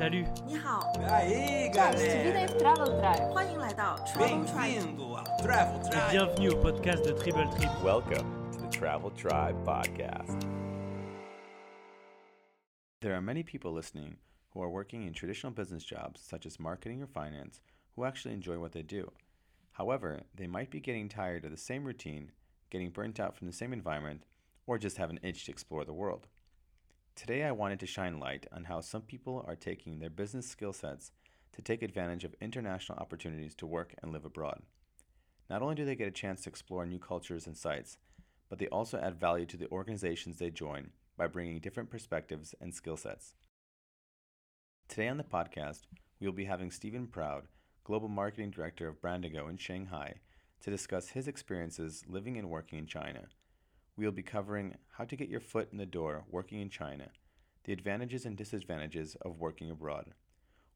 Salut. 你好。Ayi, galera. Witaj w Travel Tribe. 欢迎来到 Travel Tribe. Travel Tribe. Bienvenue au podcast de Travel Tribe. Welcome to the Travel Tribe podcast. There are many people listening who are working in traditional business jobs such as marketing or finance who actually enjoy what they do. However, they might be getting tired of the same routine, getting burnt out from the same environment, or just have an itch to explore the world. Today I wanted to shine light on how some people are taking their business skill sets to take advantage of international opportunities to work and live abroad. Not only do they get a chance to explore new cultures and sites, but they also add value to the organizations they join by bringing different perspectives and skill sets. Today on the podcast, we will be having Stephen Proud, Global Marketing Director of Brandigo in Shanghai, to discuss his experiences living and working in China. We will be covering how to get your foot in the door working in China, the advantages and disadvantages of working abroad,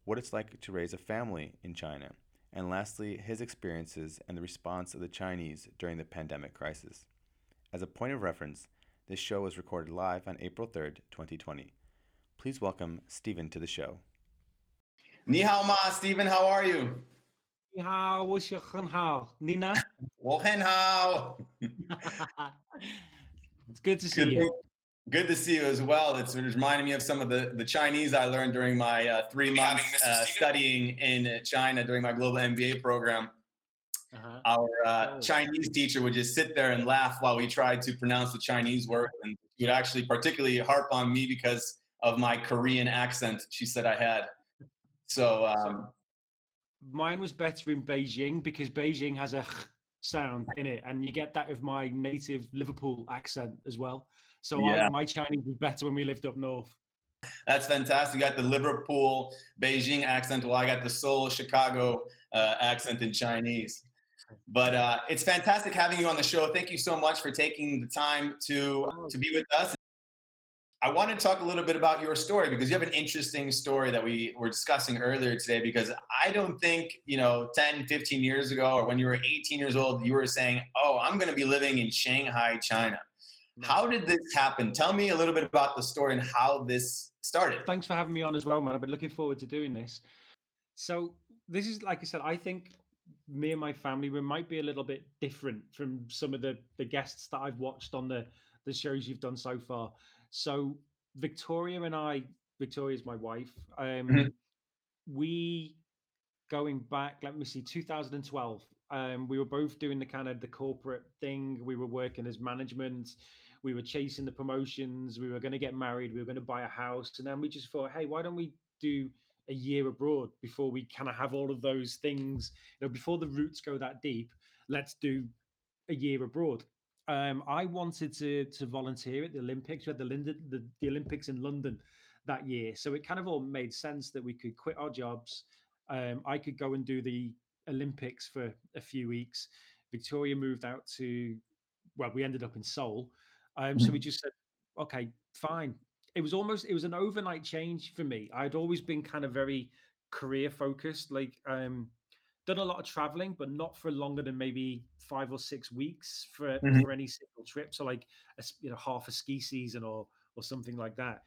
what it's like to raise a family in China, and lastly, his experiences and the response of the Chinese during the pandemic crisis. As a point of reference, this show was recorded live on April 3rd, 2020. Please welcome Stephen to the show. Ni hao ma, Stephen, how are you? Ni hao, wo shi hen hao. Ni na? Wo hen hao. It's good to see you. Good to see you as well. It's reminding me of some of the Chinese I learned during my 3 months studying in China during my global MBA program. Uh-huh. Our Chinese teacher would just sit there and laugh while we tried to pronounce the Chinese word. And she would actually particularly harp on me because of my Korean accent she said I had. So mine was better in Beijing because Beijing has a sound in it, and you get that with my native Liverpool accent as well. So yeah. My Chinese was better when we lived up north. That's fantastic. You got the Liverpool, Beijing accent, while I got the Seoul, Chicago accent in Chinese. But it's fantastic having you on the show. Thank you so much for taking the time to be with us. I want to talk a little bit about your story because you have an interesting story that we were discussing earlier today, because I don't think, 10, 15 years ago, or when you were 18 years old, you were saying, oh, I'm going to be living in Shanghai, China. How did this happen? Tell me a little bit about the story and how this started. Thanks for having me on as well, man. I've been looking forward to doing this. So this is, like I said, I think me and my family, we might be a little bit different from some of the guests that I've watched on the shows you've done so far. So Victoria's my wife. We, going back, 2012, we were both doing the corporate thing. We were working as management. We were chasing the promotions. We were going to get married. We were going to buy a house. And then we just thought, hey, why don't we do a year abroad before we have all of those things? Before the roots go that deep, let's do a year abroad. I wanted to volunteer at the Olympics. We had the Olympics in London that year. So it all made sense that we could quit our jobs. I could go and do the Olympics for a few weeks. Victoria moved out we ended up in Seoul. So we just said, okay, fine. It was an overnight change for me. I'd always been very career focused, done a lot of traveling, but not for longer than maybe 5 or 6 weeks for any single trip. So half a ski season or something like that.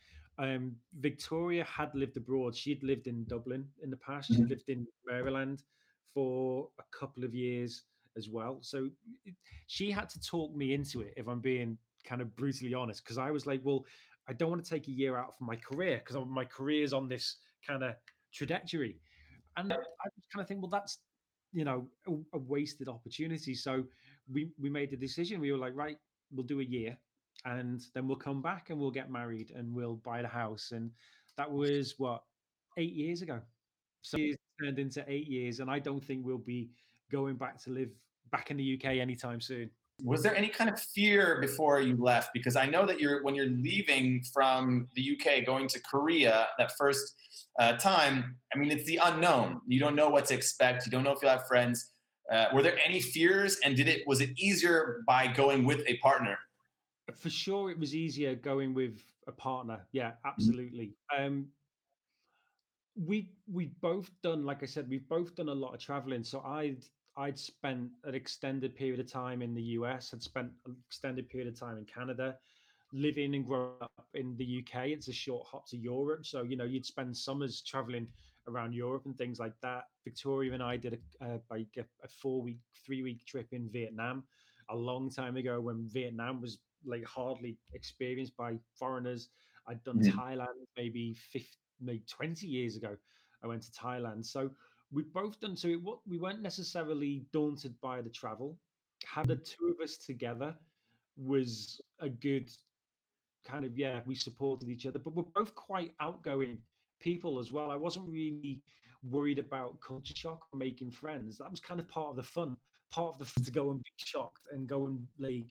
Victoria had lived abroad. She'd lived in Dublin in the past. She lived in Maryland for a couple of years as well. So she had to talk me into it, if I'm being brutally honest, because I was like, well, I don't want to take a year out from my career because my career's on this trajectory. And I just think, well, that's, a wasted opportunity. So we made the decision. We were like, right, we'll do a year and then we'll come back and we'll get married and we'll buy the house. And that was 8 years ago. So it turned into 8 years. And I don't think we'll be going back to live back in the UK anytime soon. Was there any kind of fear before you left? Because I know that when you're leaving from the UK, going to Korea, that first time, it's the unknown. You don't know what to expect. You don't know if you'll have friends. Were there any fears? And was it easier by going with a partner? For sure, it was easier going with a partner. Yeah, absolutely. We've both done a lot of traveling. So I'd spent an extended period of time in the US, I'd spent an extended period of time in Canada. living and growing up in the UK, it's a short hop to Europe. So, you know, you'd spend summers traveling around Europe and things like that. Victoria and I did a 3-week trip in Vietnam a long time ago when Vietnam was like hardly experienced by foreigners. I'd done Thailand maybe 20 years ago. I went to Thailand. So we've both done, so we weren't necessarily daunted by the travel. Had the two of us together was a good kind of, yeah, we supported each other, but we're both quite outgoing people as well. I wasn't really worried about culture shock or making friends. That was kind of part of the fun, to go and be shocked and go and like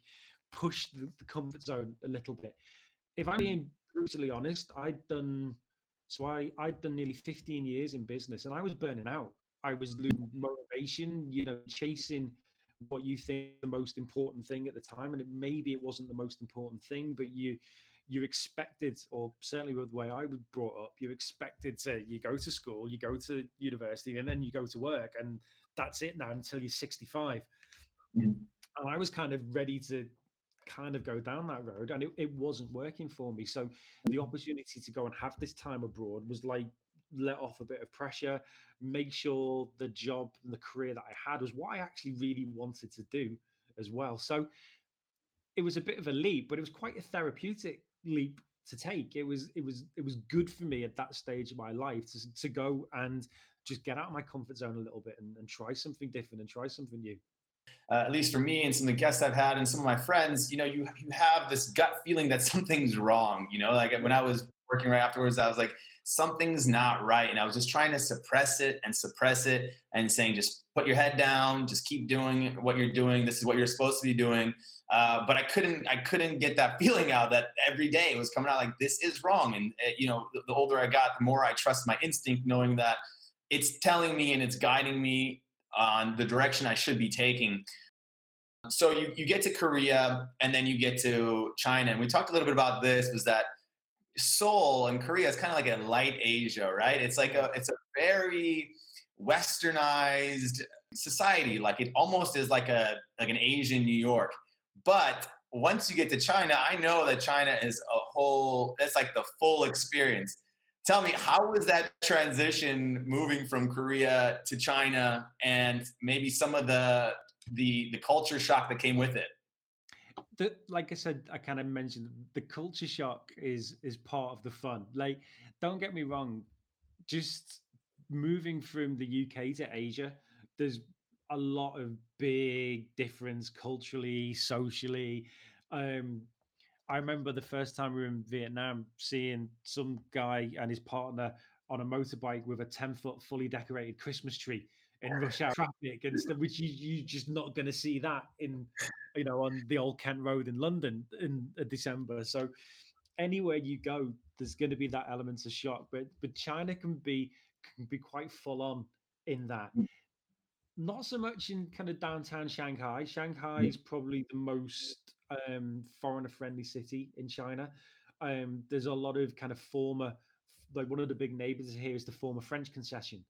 push the comfort zone a little bit. If I'm being brutally honest, I'd done nearly 15 years in business and I was burning out. I was losing motivation, you know, chasing what you think the most important thing at the time, and maybe it wasn't the most important thing, but you expected, or certainly with the way I was brought up, you expected to, you go to school, you go to university, and then you go to work, and that's it now until you're 65. And I was kind of ready to kind of go down that road, and it wasn't working for me. So the opportunity to go and have this time abroad was like, let off a bit of pressure, make sure the job and the career that I had was what I actually really wanted to do as well. So it was a bit of a leap, but it was quite a therapeutic leap to take. It was good for me at that stage of my life to go and just get out of my comfort zone a little bit and try something different and try something new. At least for me and some of the guests I've had and some of my friends, you know, you have this gut feeling that something's wrong. You know, like when I was working right afterwards, I was like, something's not right. And I was just trying to suppress it and saying, just put your head down, just keep doing what you're doing. This is what you're supposed to be doing. But I couldn't get that feeling out that every day it was coming out like, this is wrong. And you know, the older I got, the more I trust my instinct, knowing that it's telling me and it's guiding me on the direction I should be taking. So you get to Korea and then you get to China. And we talked a little bit about this, was that Seoul and Korea is kind of like a light Asia, right? It's like it's a very westernized society. Like it almost is like an Asian New York. But once you get to China, I know that China is it's like the full experience. Tell me, how was that transition moving from Korea to China, and maybe some of the culture shock that came with it? Like I said, I kind of mentioned the culture shock is part of the fun. Like, don't get me wrong, just moving from the UK to Asia, there's a lot of big difference culturally, socially. I remember the first time we were in Vietnam, seeing some guy and his partner on a motorbike with a 10-foot fully decorated Christmas tree in rush hour traffic and stuff, which you're just not going to see that in, you know, on the old Kent Road in London in December. So anywhere you go, there's going to be that element of shock. But China can be quite full on in that. Not so much in kind of downtown Shanghai. Shanghai is probably the most foreigner-friendly city in China. There's a lot of kind of former, like one of the big neighbours here is the former French concession.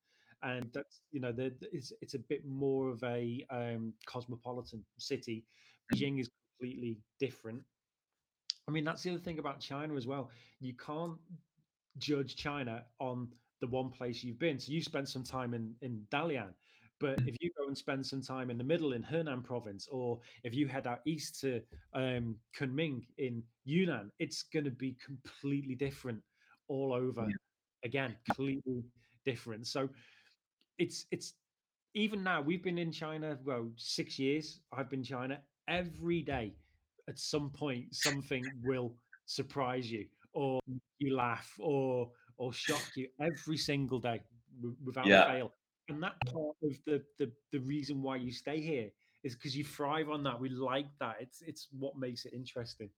And that's, you know, it's a bit more of a cosmopolitan city. Beijing is completely different. I mean, that's the other thing about China as well. You can't judge China on the one place you've been. So you spent some time in Dalian, but if you go and spend some time in the middle in Henan province, or if you head out east to Kunming in Yunnan, it's going to be completely different all over again, completely different. So it's even now, we've been in China, well, 6 years I've been in China. Every day at some point, something will surprise you, or you laugh or shock you every single day without fail. And that part of the reason why you stay here is because you thrive on that. We like that. It's what makes it interesting.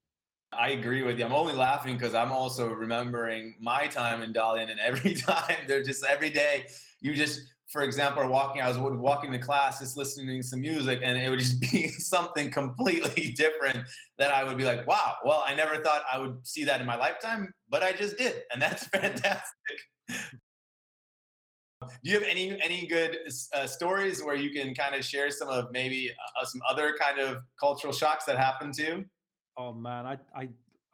I agree with you. I'm only laughing because I'm also remembering my time in Dalian, and every time they're just every day you just, for example, I was walking to class, just listening to some music, and it would just be something completely different that I would be like, wow, well, I never thought I would see that in my lifetime, but I just did. And that's fantastic. Do you have any good stories where you can kind of share some of maybe some other kind of cultural shocks that happened to you? Oh man, I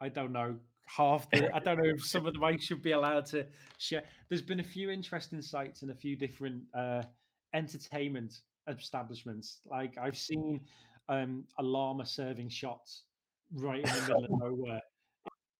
I don't know, half the, I don't know if some of them I should be allowed to share. There's been a few interesting sites and a few different entertainment establishments. Like I've seen a llama serving shots right in the middle of nowhere.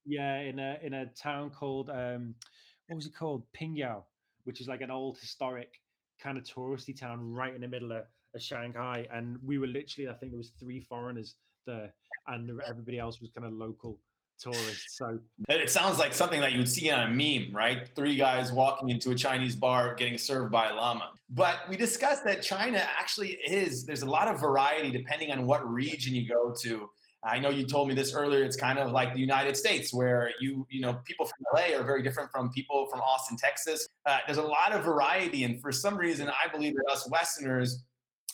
Yeah, in a town called, what was it called? Pingyao, which is like an old historic kind of touristy town right in the middle of Shanghai. And we were literally, I think there was 3 foreigners there and everybody else was kind of local tourists. So it sounds like something that you would see on a meme, right? 3 guys walking into a Chinese bar getting served by a llama. But we discussed that China actually is, there's a lot of variety depending on what region you go to. I know you told me this earlier, it's kind of like the United States where you know, people from LA are very different from people from Austin, Texas. There's a lot of variety. And for some reason, I believe that us Westerners,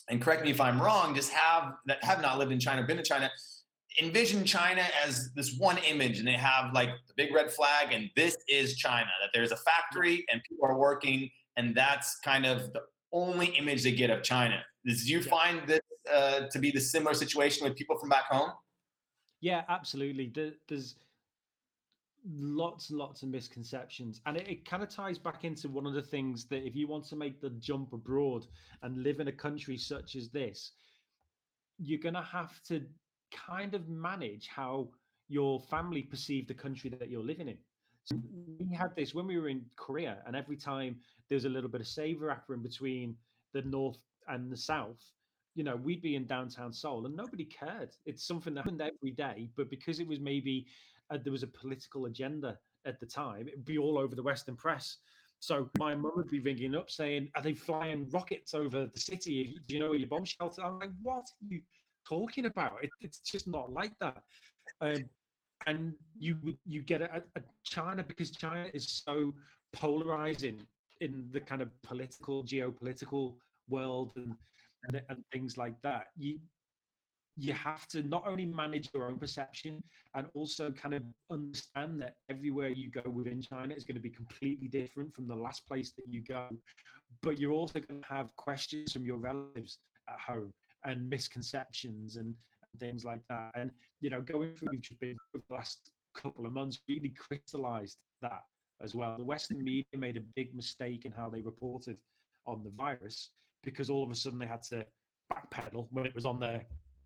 and correct me if I'm wrong, just have not lived in China, been to China, envision China as this one image and they have like the big red flag and this is China, that there's a factory and people are working and that's kind of the only image they get of China. Do you find this to be the similar situation with people from back home? Yeah, absolutely. There's lots and lots of misconceptions. And it kind of ties back into one of the things that if you want to make the jump abroad and live in a country such as this, you're going to have to kind of manage how your family perceive the country that you're living in. So we had this when we were in Korea, and every time there's a little bit of saber rattling between the north and the south, you know, we'd be in downtown Seoul and nobody cared. It's something that happened every day, but because it was maybe there was a political agenda at the time, it'd be all over the Western press. So my mum would be ringing up saying, are they flying rockets over the city? Do you know your bomb shelter? I'm like, what are you talking about? It's just not like that. And you get a China, because China is so polarizing in the kind of political, geopolitical world and things like that. You have to not only manage your own perception and also kind of understand that everywhere you go within China is going to be completely different from the last place that you go. But you're also going to have questions from your relatives at home and misconceptions and things like that. And, you know, going through Japan over the last couple of months really crystallized that as well. The Western media made a big mistake in how they reported on the virus, because all of a sudden they had to backpedal when it was on their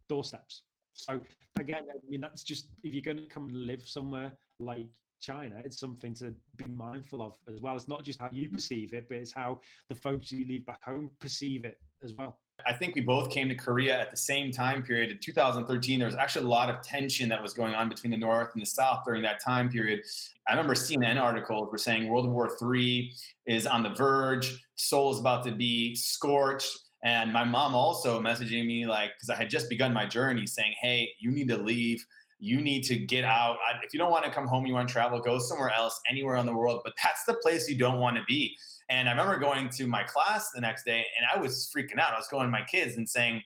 doorsteps. So again, I mean, that's just, if you're going to come and live somewhere like China, it's something to be mindful of as well. It's not just how you perceive it, but it's how the folks you leave back home perceive it as well. I think we both came to Korea at the same time period. In 2013, there was actually a lot of tension that was going on between the North and the South during that time period. I remember CNN articles were saying World War III is on the verge, Seoul's about to be scorched. And my mom also messaging me, like, because I had just begun my journey, saying, hey, you need to leave. You need to get out. If you don't want to come home, you want to travel, go somewhere else, anywhere in the world. But that's the place you don't want to be. And I remember going to my class the next day and I was freaking out. I was going to my kids and saying,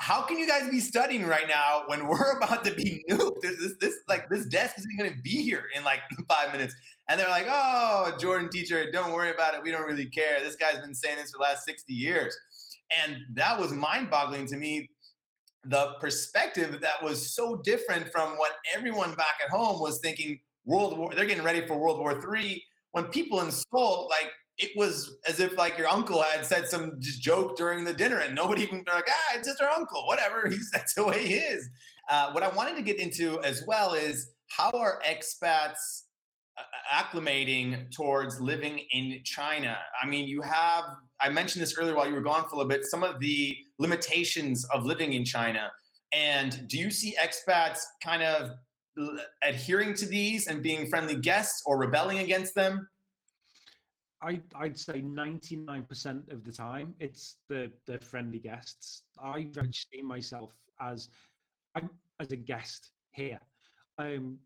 how can you guys be studying right now when we're about to be nuked? This desk isn't going to be here in like 5 minutes. And they're like, oh, Jordan teacher, don't worry about it. We don't really care. This guy's been saying this for the last 60 years. And that was mind boggling to me. The perspective that was so different from what everyone back at home was thinking. They're getting ready for World War III. When people in Seoul, like, it was as if like your uncle had said some just joke during the dinner and nobody even, they're like, it's just our uncle, whatever. That's the way he is. What I wanted to get into as well is how are expats acclimating towards living in China? I mean, I mentioned this earlier while you were gone for a little bit, some of the limitations of living in China. And do you see expats kind of adhering to these and being friendly guests or rebelling against them? I'd say 99% of the time it's the friendly guests. I see myself as a guest here. I'm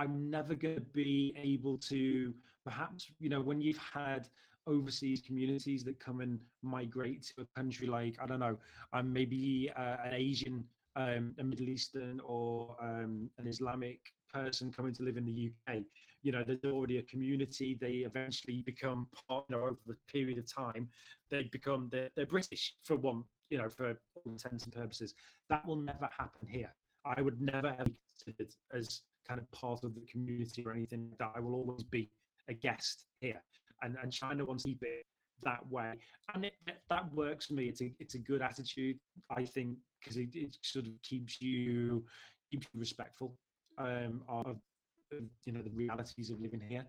never going to be able to, perhaps, you know, when you've had overseas communities that come and migrate to a country like, I don't know, I'm maybe an Asian, a Middle Eastern or an Islamic person coming to live in the UK. You know, there's already a community. They eventually become part, you know, over the period of time, they become, they're British for one, you know, for all intents and purposes. That will never happen here. I would never ever be considered as kind of part of the community or anything like that. I will always be a guest here, and China wants to keep it that way, and that works for me. It's a good attitude, I think, because it sort of keeps you respectful of the realities of living here.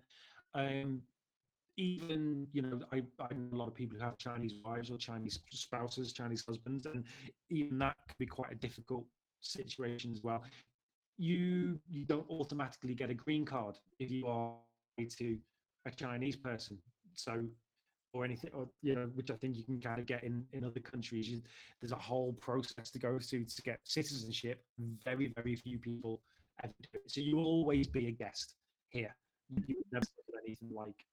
Even, I know a lot of people who have Chinese wives or Chinese spouses, Chinese husbands, and even that can be quite a difficult situation as well. You don't automatically get a green card if you are to a Chinese person, so, or anything, or, which I think you can kind of get in other countries. There's a whole process to go through to get citizenship. Very, very few people ever do it. So you will always be a guest here. You would never do anything like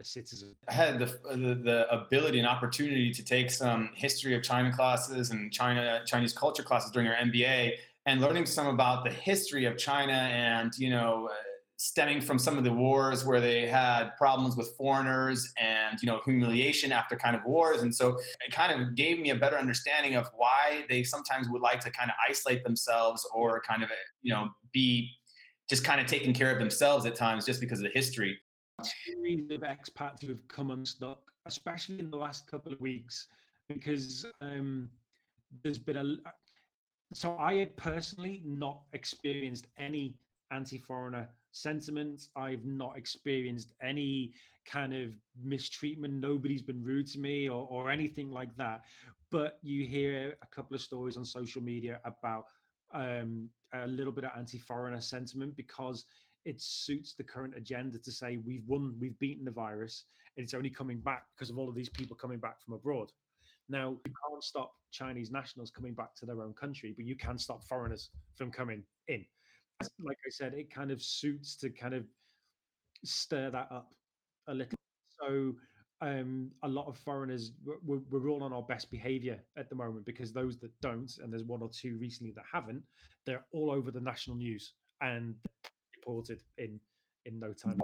a citizen. I had the ability and opportunity to take some history of China classes and Chinese culture classes during our MBA, and learning some about the history of China and, stemming from some of the wars where they had problems with foreigners and, humiliation after kind of wars. And so it kind of gave me a better understanding of why they sometimes would like to kind of isolate themselves or kind of, be just kind of taking care of themselves at times just because of the history. A series of expats who have come unstuck, especially in the last couple of weeks, because there's been so I had personally not experienced any anti-foreigner sentiments. I've not experienced any kind of mistreatment. Nobody's been rude to me or anything like that. But you hear a couple of stories on social media about a little bit of anti-foreigner sentiment because it suits the current agenda to say we've won, we've beaten the virus, and it's only coming back because of all of these people coming back from abroad. Now, you can't stop Chinese nationals coming back to their own country, but you can stop foreigners from coming in. Like I said, it kind of suits to kind of stir that up a little. So a lot of foreigners, we're all on our best behavior at the moment, because those that don't, and there's one or two recently that haven't, they're all over the national news and reported in no time.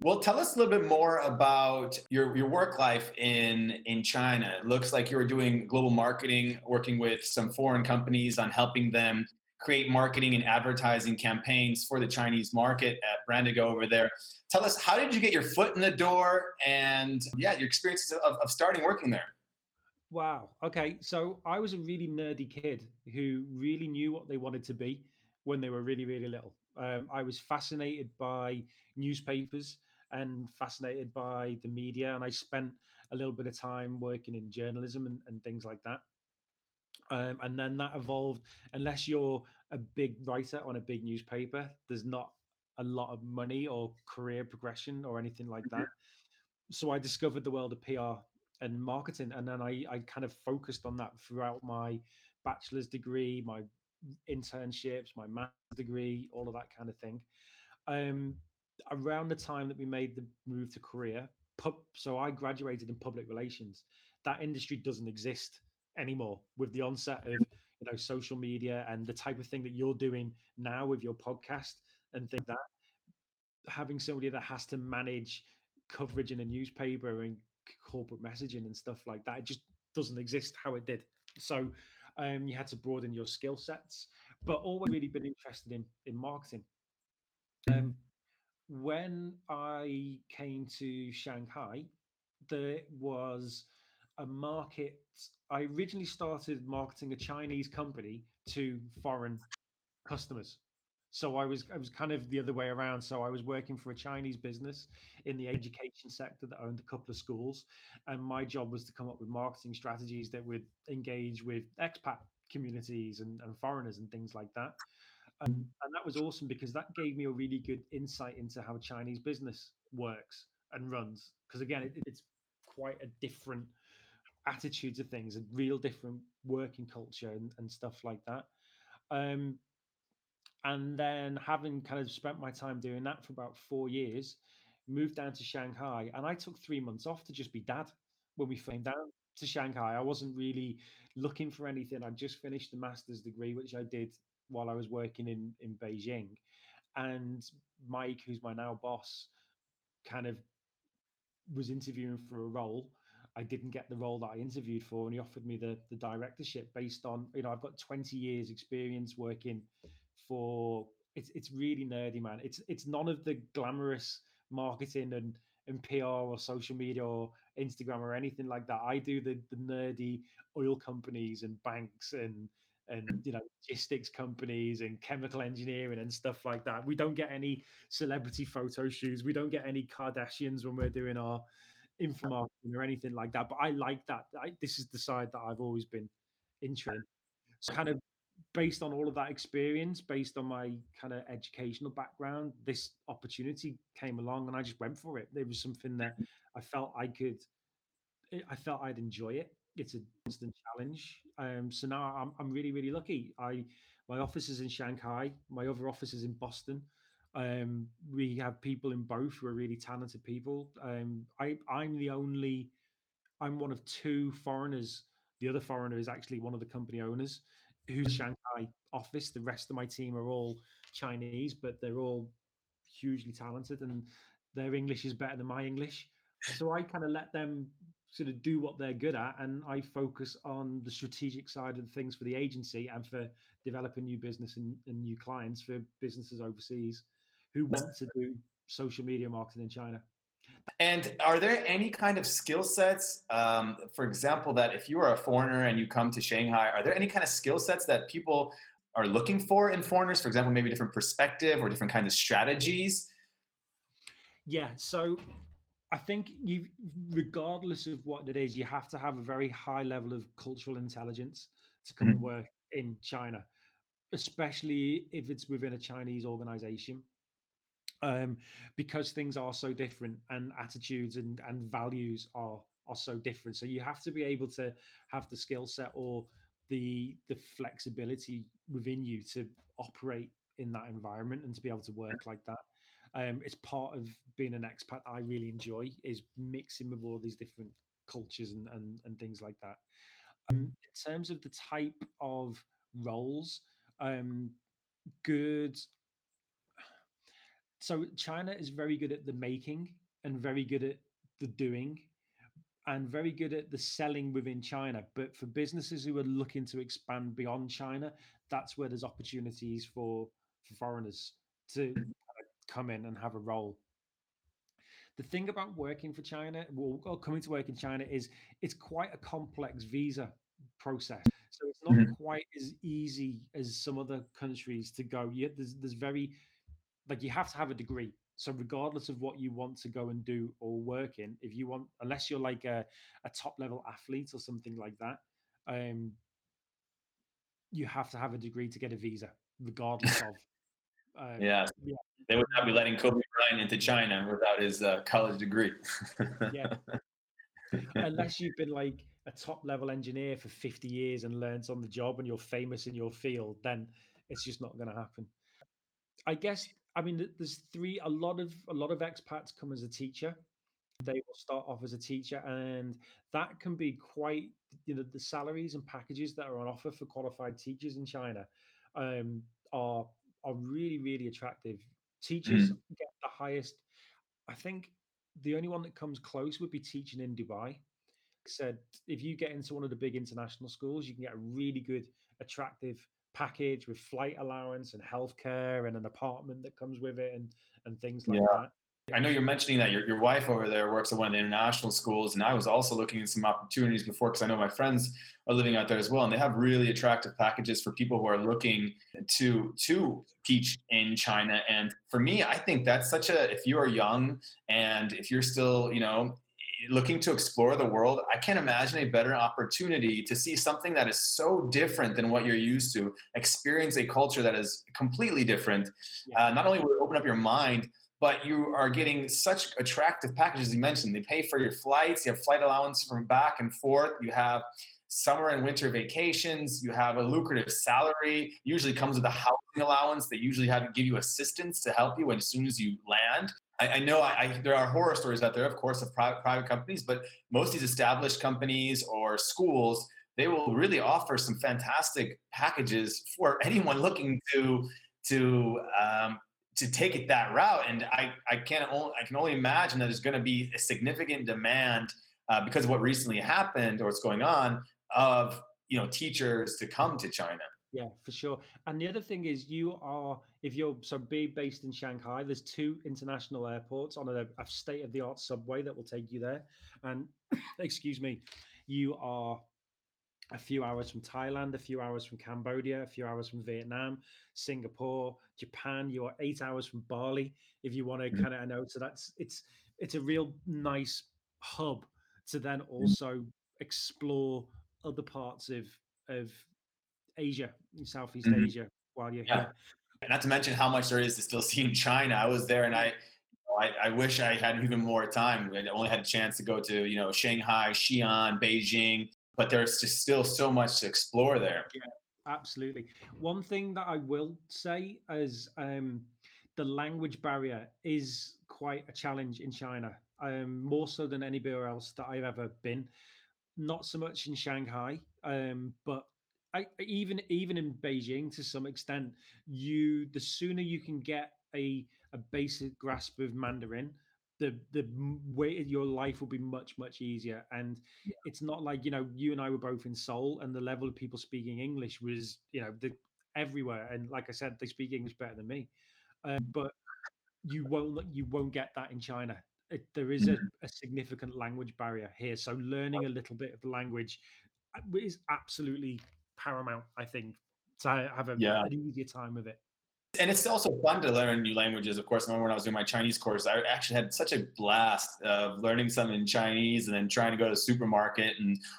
Well, tell us a little bit more about your work life in China. It looks like you were doing global marketing, working with some foreign companies on helping them create marketing and advertising campaigns for the Chinese market at Brandigo over there. Tell us, how did you get your foot in the door and your experiences of starting working there? Wow. Okay. So I was a really nerdy kid who really knew what they wanted to be when they were really, really little. I was fascinated by newspapers and fascinated by the media. And I spent a little bit of time working in journalism and things like that. And then that evolved. Unless you're a big writer on a big newspaper, there's not a lot of money or career progression or anything like that. So I discovered the world of PR and marketing. And then I kind of focused on that throughout my bachelor's degree, my internships, my master's degree, all of that kind of thing. Around the time that we made the move to Korea, so I graduated in public relations. That industry doesn't exist anymore with the onset of social media and the type of thing that you're doing now with your podcast and things like that. Having somebody that has to manage coverage in a newspaper and corporate messaging and stuff like that, it just doesn't exist how it did. So you had to broaden your skill sets, but always really been interested in marketing. When I came to Shanghai, there was a market. I originally started marketing a Chinese company to foreign customers. So I was kind of the other way around. So I was working for a Chinese business in the education sector that owned a couple of schools. And my job was to come up with marketing strategies that would engage with expat communities and foreigners and things like that. And that was awesome because that gave me a really good insight into how Chinese business works and runs. Because again, it's quite a different attitude to things, a real different working culture and stuff like that. And then having kind of spent my time doing that for about 4 years, moved down to Shanghai. And I took 3 months off to just be dad when we came down to Shanghai. I wasn't really looking for anything. I just finished the master's degree, which I did while I was working in Beijing. And Mike, who's my now boss, kind of was interviewing for a role. I didn't get the role that I interviewed for, and he offered me the directorship based on, you know, I've got 20 years experience working for, it's really nerdy, man. It's none of the glamorous marketing and PR or social media or Instagram or anything like that. I do the nerdy oil companies and banks and you know, logistics companies and chemical engineering and stuff like that. We don't get any celebrity photo shoots. We don't get any Kardashians when we're doing our infomarketing or anything like that. But I like that. This is the side that I've always been interested in. So kind of based on all of that experience, based on my kind of educational background, this opportunity came along and I just went for it. There was something that I felt I'd enjoy it. It's a constant challenge. So now I'm really, really lucky. My office is in Shanghai. My other office is in Boston. We have people in both who are really talented people. I'm one of two foreigners. The other foreigner is actually one of the company owners who's Shanghai office. The rest of my team are all Chinese, but they're all hugely talented and their English is better than my English. So I kind of let them sort of do what they're good at, and I focus on the strategic side of things for the agency and for developing new business and new clients for businesses overseas who want to do social media marketing in China. And are there any kind of skill sets, for example, that if you are a foreigner and you come to Shanghai, are there any kind of skill sets that people are looking for in foreigners? For example, maybe different perspective or different kinds of strategies? Yeah, so I think regardless of what it is, you have to have a very high level of cultural intelligence to come and work in China, especially if it's within a Chinese organization, because things are so different and attitudes and values are so different. So you have to be able to have the skill set or the flexibility within you to operate in that environment and to be able to work like that. It's part of being an expat I really enjoy, is mixing with all these different cultures and things like that. In terms of the type of roles, so China is very good at the making and very good at the doing and very good at the selling within China. But for businesses who are looking to expand beyond China, that's where there's opportunities for foreigners to come in and have a role. The thing about working for China, or coming to work in China, is it's quite a complex visa process. So it's not quite as easy as some other countries to go. There's very, like, you have to have a degree. So regardless of what you want to go and do or work in, if you want, unless you're like a top level athlete or something like that, you have to have a degree to get a visa, regardless of. Yeah. They would not be letting Kobe Bryant into China without his college degree. Yeah. Unless you've been like a top level engineer for 50 years and learned on the job and you're famous in your field, then it's just not going to happen. I guess, I mean, there's a lot of expats come as a teacher. They will start off as a teacher, and that can be quite, you know, the salaries and packages that are on offer for qualified teachers in China are really, really attractive. Teachers get the highest. I think the only one that comes close would be teaching in Dubai. Said, if you get into one of the big international schools, you can get a really good, attractive package with flight allowance and healthcare and an apartment that comes with it and things like that. I know you're mentioning that your wife over there works at one of the international schools, and I was also looking at some opportunities before because I know my friends are living out there as well, and they have really attractive packages for people who are looking to teach in China. And for me, I think that's such a, if you are young and if you're still, you know, looking to explore the world, I can't imagine a better opportunity to see something that is so different than what you're used to, experience a culture that is completely different. Not only will it open up your mind, but you are getting such attractive packages. You mentioned they pay for your flights. You have flight allowance from back and forth. You have summer and winter vacations. You have a lucrative salary. Usually comes with a housing allowance. They usually have to give you assistance to help you as soon as you land. I know there are horror stories out there, of course, of private companies, but most of these established companies or schools, they will really offer some fantastic packages for anyone looking to take it that route. And I can only imagine that there's going to be a significant demand because of what recently happened or what's going on of, you know, teachers to come to China. Yeah, for sure. And the other thing is if you're based in Shanghai, there's two international airports on a state-of-the-art subway that will take you there. And excuse me, you are a few hours from Thailand, a few hours from Cambodia, a few hours from Vietnam, Singapore, Japan. You are 8 hours from Bali if you want to kind of know. So that's it's a real nice hub to then also explore other parts of Asia, Southeast Asia, while you're here. And not to mention how much there is to still see in China. I was there, and I wish I had even more time. I only had a chance to go to, you know, Shanghai, Xi'an, Beijing, but there's just still so much to explore there. Yeah, absolutely. One thing that I will say is the language barrier is quite a challenge in China, more so than anywhere else that I've ever been. Not so much in Shanghai, but even in Beijing, to some extent, the sooner you can get a basic grasp of Mandarin, the way your life will be much, much easier. And it's not like, you know, you and I were both in Seoul, and the level of people speaking English was, you know, everywhere. And like I said, they speak English better than me. But you won't get that in China. There is a significant language barrier here. So learning a little bit of the language is absolutely paramount, I think, to have an easier time with it. And it's also fun to learn new languages. Of course, I remember when I was doing my Chinese course, I actually had such a blast of learning something in Chinese and then trying to go to the supermarket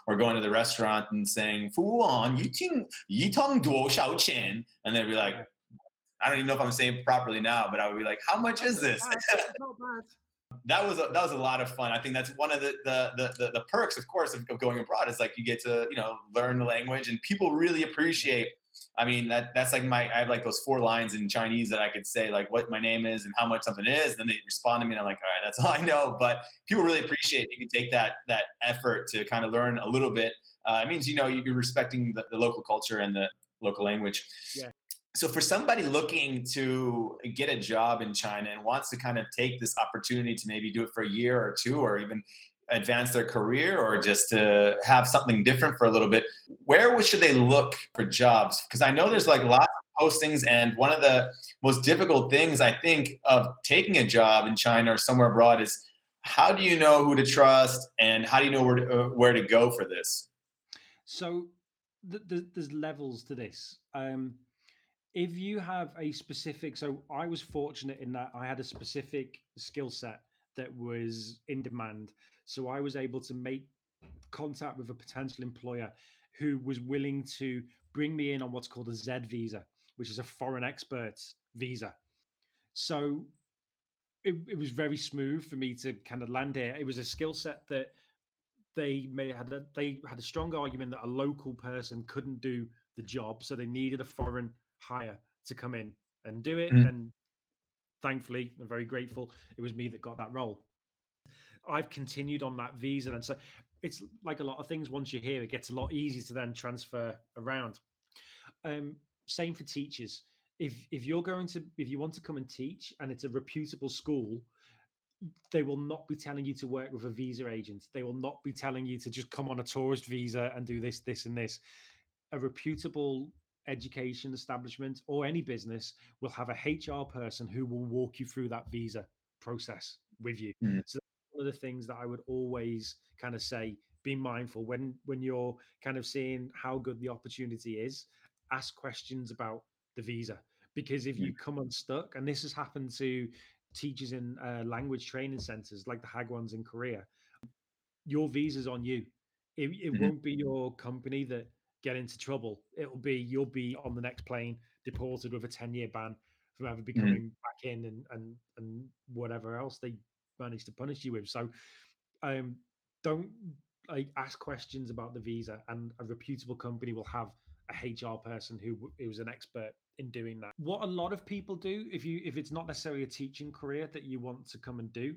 or going to the restaurant and saying, "Fuan, yi tong duo xiao qian," and they'd be like, I don't even know if I'm saying it properly now, but I would be like, how much is this? It's not bad. That was a lot of fun. I think that's one of the perks, of course, of going abroad, is like you get to, you know, learn the language, and people really appreciate. I mean, that's like I have like those 4 lines in Chinese that I could say, like what my name is and how much something is. And then they respond to me, and I'm like, all right, that's all I know. But people really appreciate you can take that effort to kind of learn a little bit. It means, you know, you're respecting the local culture and the local language. Yeah. So for somebody looking to get a job in China and wants to kind of take this opportunity to maybe do it for a year or two, or even advance their career, or just to have something different for a little bit, where should they look for jobs? Because I know there's like lots of postings, and one of the most difficult things I think of taking a job in China or somewhere abroad is, how do you know who to trust, and how do you know where to go for this? So there's levels to this. If you have a specific, so I was fortunate in that I had a specific skill set that was in demand. So I was able to make contact with a potential employer who was willing to bring me in on what's called a Z visa, which is a foreign experts visa. So it was very smooth for me to kind of land here. It was a skill set that they had a strong argument that a local person couldn't do the job. So they needed a foreign hire to come in and do it. And thankfully, I'm very grateful, it was me that got that role. I've continued on that visa. And so it's like a lot of things, once you're here, it gets a lot easier to then transfer around. Same for teachers. If you want to come and teach, and it's a reputable school, they will not be telling you to work with a visa agent. They will not be telling you to just come on a tourist visa and do this, this, and this. A reputable education establishment or any business will have a HR person who will walk you through that visa process with you. So that's one of the things that I would always kind of say, be mindful when you're kind of seeing how good the opportunity is. Ask questions about the visa, because if you come unstuck, and this has happened to teachers in language training centers like the Hag ones in Korea, your visa's on you. It won't be your company that get into trouble. You'll be on the next plane, deported with a 10-year ban from ever becoming back in and whatever else they manage to punish you with. So ask questions about the visa, and a reputable company will have a HR person who is an expert in doing that. What a lot of people do, if it's not necessarily a teaching career that you want to come and do,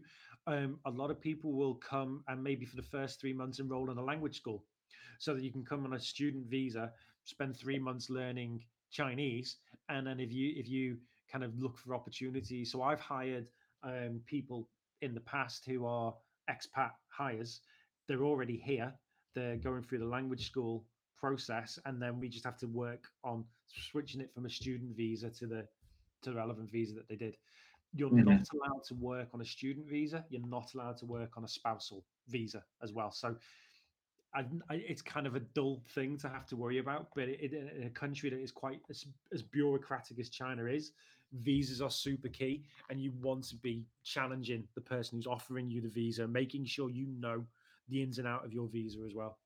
a lot of people will come and maybe for the first 3 months enroll in a language school, so that you can come on a student visa, spend 3 months learning Chinese, and then if you kind of look for opportunities. So I've hired people in the past who are expat hires they're already here. They're going through the language school process, and then we just have to work on switching it from a student visa to the relevant visa that they did. You're not allowed to work on a student visa. You're not allowed to work on a spousal visa as well. So it's kind of a dull thing to have to worry about. But in a country that is quite as bureaucratic as China is, visas are super key. And you want to be challenging the person who's offering you the visa, making sure you know the ins and out of your visa as well.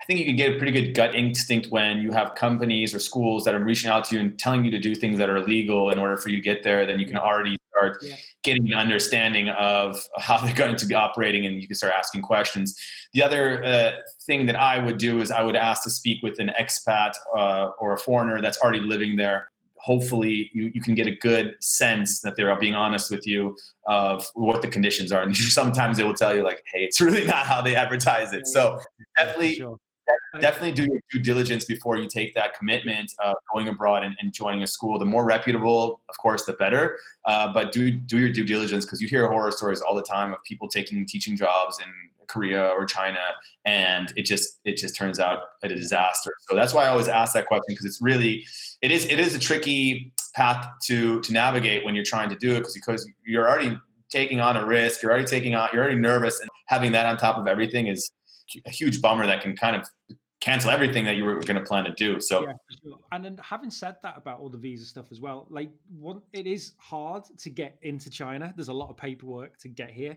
I think you can get a pretty good gut instinct when you have companies or schools that are reaching out to you and telling you to do things that are illegal in order for you to get there. Then you can already start getting an understanding of how they're going to be operating, and you can start asking questions. The other thing that I would do is I would ask to speak with an expat or a foreigner that's already living there. Hopefully you can get a good sense that they're being honest with you of what the conditions are. And sometimes they will tell you like, hey, it's really not how they advertise it. So definitely do your due diligence before you take that commitment of going abroad and joining a school. The more reputable, of course, the better. But do your due diligence, because you hear horror stories all the time of people taking teaching jobs in Korea or China, and it just turns out a disaster. So that's why I always ask that question, because it is a tricky path to navigate when you're trying to do it, because you're already taking on a risk, you're already nervous, and having that on top of everything is a huge bummer that can kind of cancel everything that you were going to plan to do. So yeah, for sure. And then, having said that about all the visa stuff as well, it is hard to get into China. There's a lot of paperwork to get here.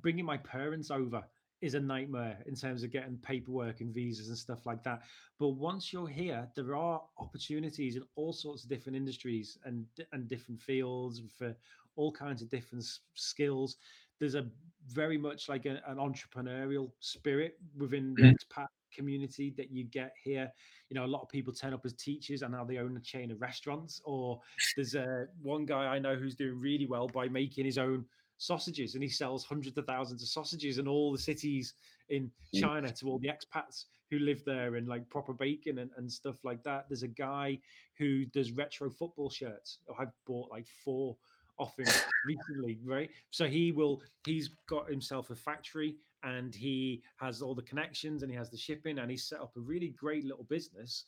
Bringing my parents over is a nightmare in terms of getting paperwork and visas and stuff like that. But once you're here, there are opportunities in all sorts of different industries and different fields for all kinds of different skills. There's a very much like an entrepreneurial spirit within the expat community that you get here. You know, a lot of people turn up as teachers and now they own a chain of restaurants. Or there's one guy I know who's doing really well by making his own sausages, and he sells hundreds of thousands of sausages in all the cities in China to all the expats who live there, and like proper bacon and stuff like that. There's a guy who does retro football shirts. I've bought like 4 off him recently, right? So he's got himself a factory, and he has all the connections, and he has the shipping, and he's set up a really great little business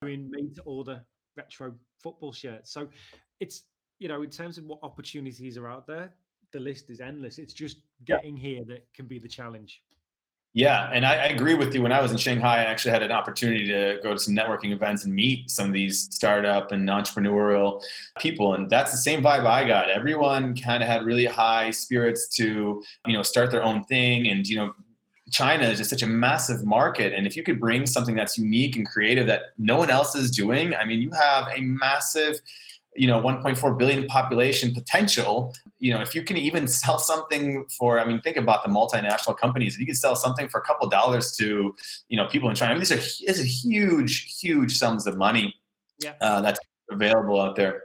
doing made to order retro football shirts. So it's, you know, in terms of what opportunities are out there, the list is endless. It's just getting here that can be the challenge. Yeah, and I agree with you. When I was in Shanghai, I actually had an opportunity to go to some networking events and meet some of these startup and entrepreneurial people, and that's the same vibe I got. Everyone kind of had really high spirits to, you know, start their own thing, and, you know, China is just such a massive market. And if you could bring something that's unique and creative that no one else is doing, I mean, you have a massive, you know, 1.4 billion population potential. You know, if you can even sell something for, I mean, think about the multinational companies. If you can sell something for a couple dollars to, you know, people in China, I mean, these are huge, huge sums of money that's available out there.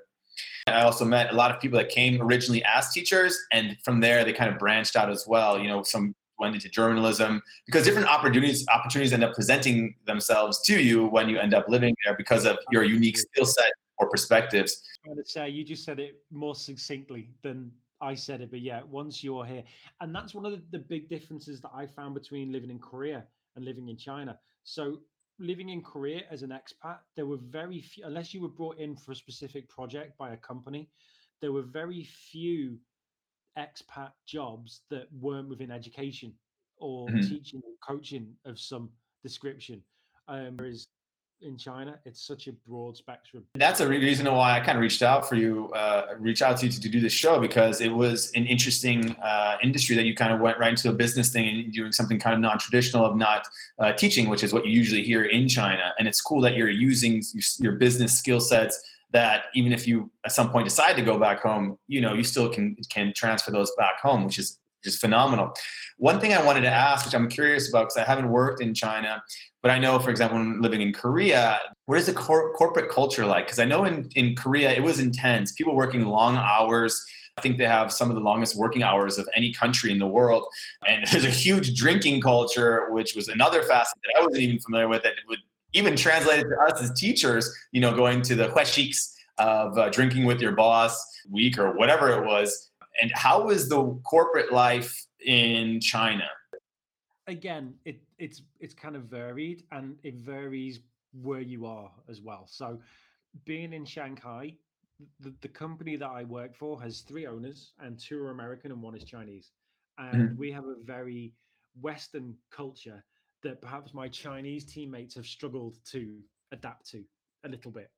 I also met a lot of people that came originally as teachers, and from there they kind of branched out as well. You know, some went into journalism, because different opportunities end up presenting themselves to you when you end up living there because of your unique skill set or perspectives. I'm trying to say, you just said it more succinctly than I said it, but yeah, once you're here, and that's one of the big differences that I found between living in Korea and living in China. So living in Korea as an expat, there were very few, unless you were brought in for a specific project by a company, there were very few expat jobs that weren't within education or teaching or coaching of some description. Whereas in China, it's such a broad spectrum. That's a reason why I kind of reached out to you to do this show, because it was an interesting industry that you kind of went right into a business thing and doing something kind of non-traditional of not teaching, which is what you usually hear in China. And it's cool that you're using your business skill sets that even if you at some point decide to go back home, you know, you still can transfer those back home, which is just phenomenal. One thing I wanted to ask, which I'm curious about because I haven't worked in China, but I know, for example, when living in Korea, what is the corporate culture like? Because I know in Korea, it was intense. People working long hours. I think they have some of the longest working hours of any country in the world. And there's a huge drinking culture, which was another facet that I wasn't even familiar with, that would even translate to us as teachers, you know, going to the hueshiks of drinking with your boss week or whatever it was. And how was the corporate life in China? again, it's kind of varied, and it varies where you are as well. So being in Shanghai, the company that I work for has three owners, and two are American and one is Chinese. And we have a very Western culture that perhaps my Chinese teammates have struggled to adapt to a little bit.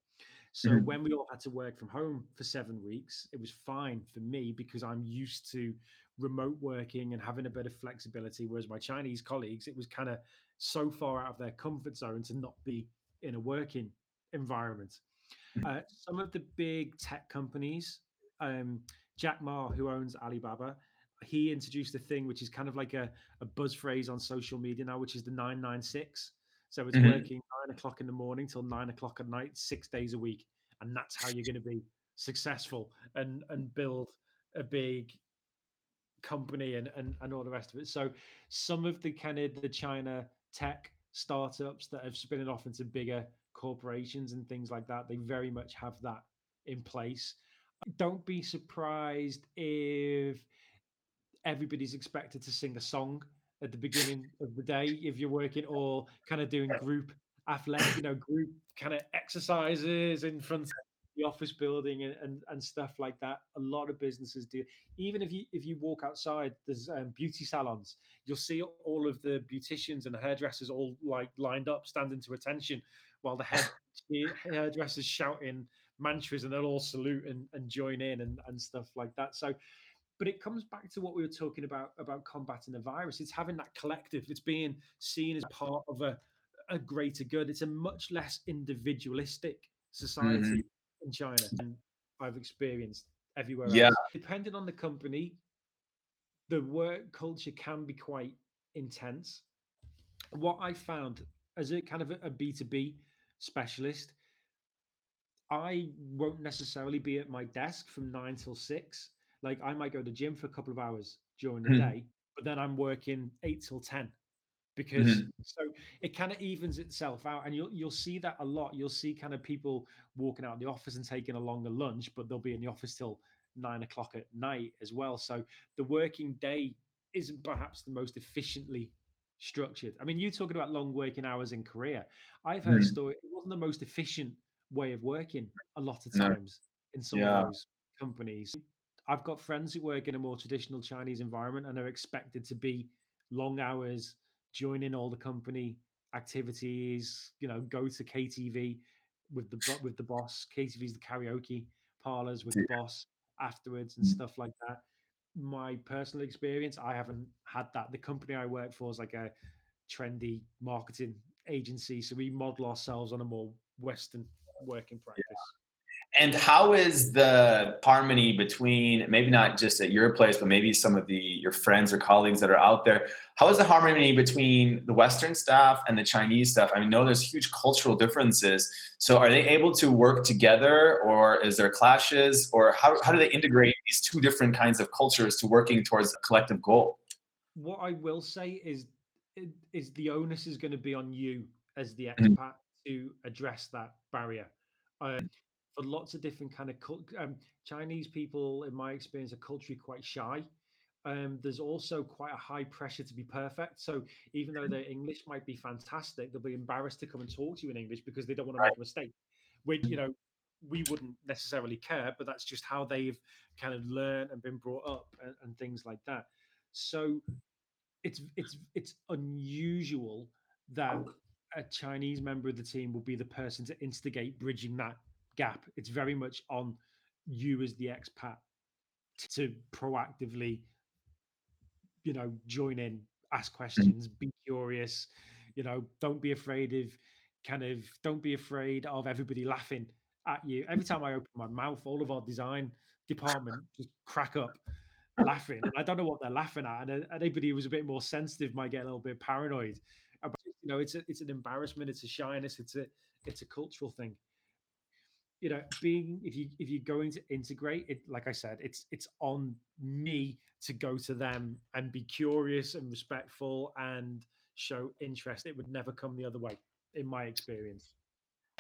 So when we all had to work from home for 7 weeks, it was fine for me because I'm used to remote working and having a bit of flexibility. Whereas my Chinese colleagues, it was kind of so far out of their comfort zone to not be in a working environment. Some of the big tech companies, Jack Ma, who owns Alibaba, he introduced a thing which is kind of like a buzz phrase on social media now, which is the 996. So it's working 9 o'clock in the morning till 9 o'clock at night, 6 days a week. And that's how you're going to be successful and build a big company and all the rest of it. So some of the kind of the China tech startups that have spun off into bigger corporations and things like that, they very much have that in place. Don't be surprised if everybody's expected to sing a song at the beginning of the day, if you're working or kind of doing group athletic, you know, group kind of exercises in front of the office building and stuff like that. A lot of businesses do. Even if you walk outside, there's beauty salons. You'll see all of the beauticians and the hairdressers all like lined up, standing to attention, while the hairdressers shouting mantras, and they'll all salute and join in and stuff like that. So. But it comes back to what we were talking about combating the virus. It's having that collective. It's being seen as part of a greater good. It's a much less individualistic society in China than I've experienced everywhere else. Depending on the company, the work culture can be quite intense. What I found as a kind of a B2B specialist, I won't necessarily be at my desk from 9 till 6. Like I might go to the gym for a couple of hours during the day, but then I'm working 8 till 10 because so it kind of evens itself out. And you'll see that a lot. You'll see kind of people walking out of the office and taking a longer lunch, but they'll be in the office till 9 o'clock at night as well. So the working day isn't perhaps the most efficiently structured. I mean, you talking about long working hours in Korea. I've heard a story. It wasn't the most efficient way of working a lot of times in some of those companies. I've got friends who work in a more traditional Chinese environment and are expected to be long hours, join in all the company activities, you know, go to KTV with the boss. KTV is the karaoke parlors with the boss afterwards and stuff like that. My personal experience, I haven't had that. The company I work for is like a trendy marketing agency. So we model ourselves on a more Western working practice. Yeah. And how is the harmony between, maybe not just at your place, but maybe some of your friends or colleagues that are out there, how is the harmony between the Western staff and the Chinese staff? I know there's huge cultural differences. So are they able to work together, or is there clashes, or how do they integrate these two different kinds of cultures to working towards a collective goal? What I will say is the onus is going to be on you as the expat to address that barrier. But lots of different kind of Chinese people, in my experience, are culturally quite shy. There's also quite a high pressure to be perfect. So even though their English might be fantastic, they'll be embarrassed to come and talk to you in English because they don't want to make a mistake. Which, you know, we wouldn't necessarily care, but that's just how they've kind of learned and been brought up and things like that. So it's unusual that a Chinese member of the team will be the person to instigate bridging that gap. It's very much on you as the expat to proactively, you know, join in, ask questions, be curious, you know, don't be afraid of everybody laughing at you. Every time I open my mouth, all of our design department just crack up laughing. And I don't know what they're laughing at. And anybody who was a bit more sensitive might get a little bit paranoid about, you know, it's an embarrassment, it's a shyness, it's a cultural thing. You know, if you're going to integrate it, like I said, it's on me to go to them and be curious and respectful and show interest. It would never come the other way, in my experience.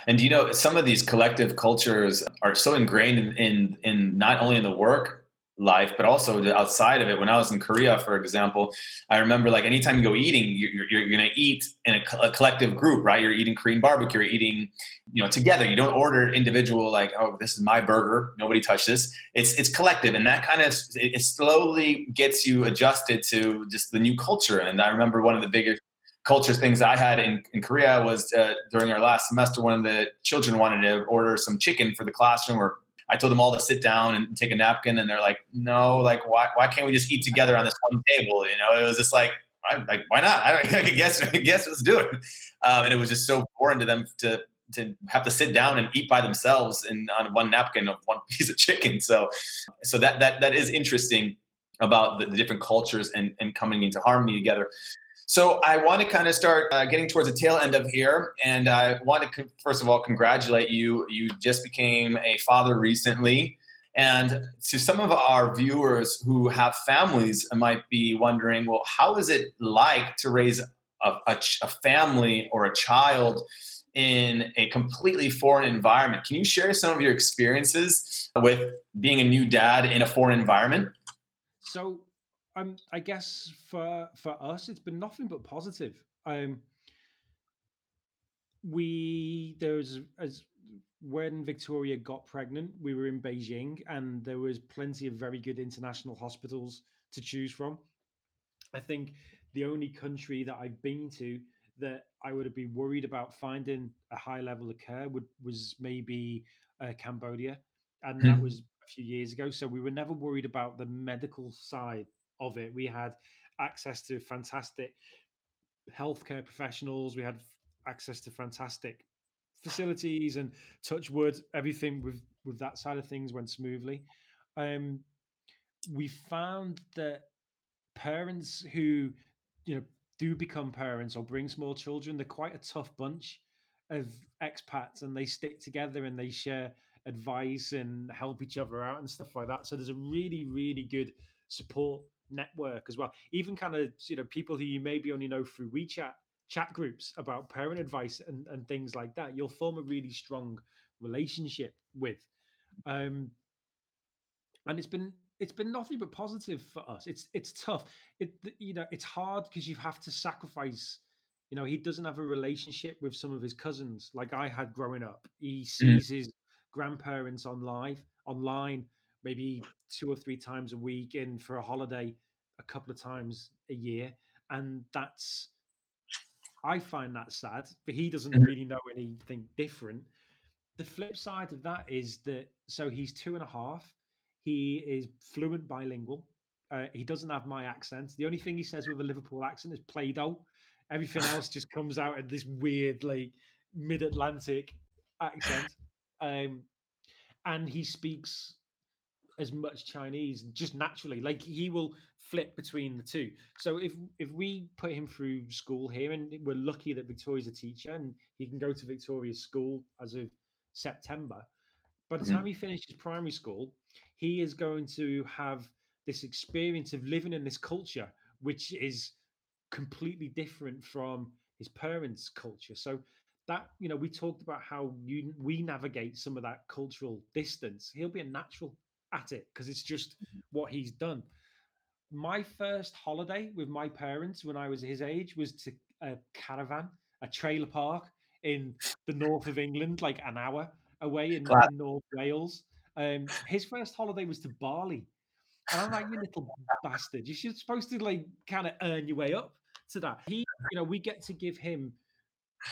And you know, some of these collective cultures are so ingrained in not only in the work life, but also the outside of it. When I was in Korea, for example, I remember like anytime you go eating, you're going to eat in a collective group, right? You're eating Korean barbecue, you're eating, you know, together. You don't order individual like, oh, this is my burger, nobody touch this. It's collective. And that kind of, it slowly gets you adjusted to just the new culture. And I remember one of the bigger culture things I had in Korea was during our last semester, one of the children wanted to order some chicken for the classroom, or I told them all to sit down and take a napkin, and they're like, no, like, why can't we just eat together on this one table? You know, it was just like, why not? I guess let's do it. And it was just so foreign to them to have to sit down and eat by themselves and on one napkin of one piece of chicken. So that is interesting about the different cultures and coming into harmony together. So I want to kind of start getting towards the tail end of here. And I want to, first of all, congratulate you. You just became a father recently. And to some of our viewers who have families might be wondering, well, how is it like to raise a family or a child in a completely foreign environment? Can you share some of your experiences with being a new dad in a foreign environment? So I guess for us, it's been nothing but positive. When Victoria got pregnant, we were in Beijing, and there was plenty of very good international hospitals to choose from. I think the only country that I've been to that I would have been worried about finding a high level of care was maybe Cambodia, and that was a few years ago. So we were never worried about the medical side of it. We had access to fantastic healthcare professionals. We had access to fantastic facilities, and touch wood, everything with that side of things went smoothly. We found that parents who, you know, do become parents or bring small children, they're quite a tough bunch of expats, and they stick together and they share advice and help each other out and stuff like that. So there's a really, really good support network as well, even kind of, you know, people who you maybe only know through WeChat chat groups about parent advice and things like that. You'll form a really strong relationship with, and it's been nothing but positive for us. It's tough, you know, it's hard because you have to sacrifice. You know, he doesn't have a relationship with some of his cousins like I had growing up. He sees his grandparents online maybe 2 or 3 times a week, and for a holiday, a couple of times a year. And I find that sad, but he doesn't really know anything different. The flip side of that is that, so he's 2.5. He is fluent bilingual. He doesn't have my accent. The only thing he says with a Liverpool accent is Play-Doh. Everything else just comes out at this weird, like, mid-Atlantic accent. And he speaks as much Chinese just naturally, like he will flip between the two. So if we put him through school here, and we're lucky that Victoria's a teacher and he can go to Victoria's school as of September, by the time he finishes primary school, he is going to have this experience of living in this culture, which is completely different from his parents' culture. So that, you know, we talked about how we navigate some of that cultural distance. He'll be a natural at it because it's just what he's done. My first holiday with my parents when I was his age was to a trailer park in the north of England, like an hour away in North Wales. His first holiday was to Bali, and I'm like, you little bastard, you're supposed to like kind of earn your way up to that. He, you know, we get to give him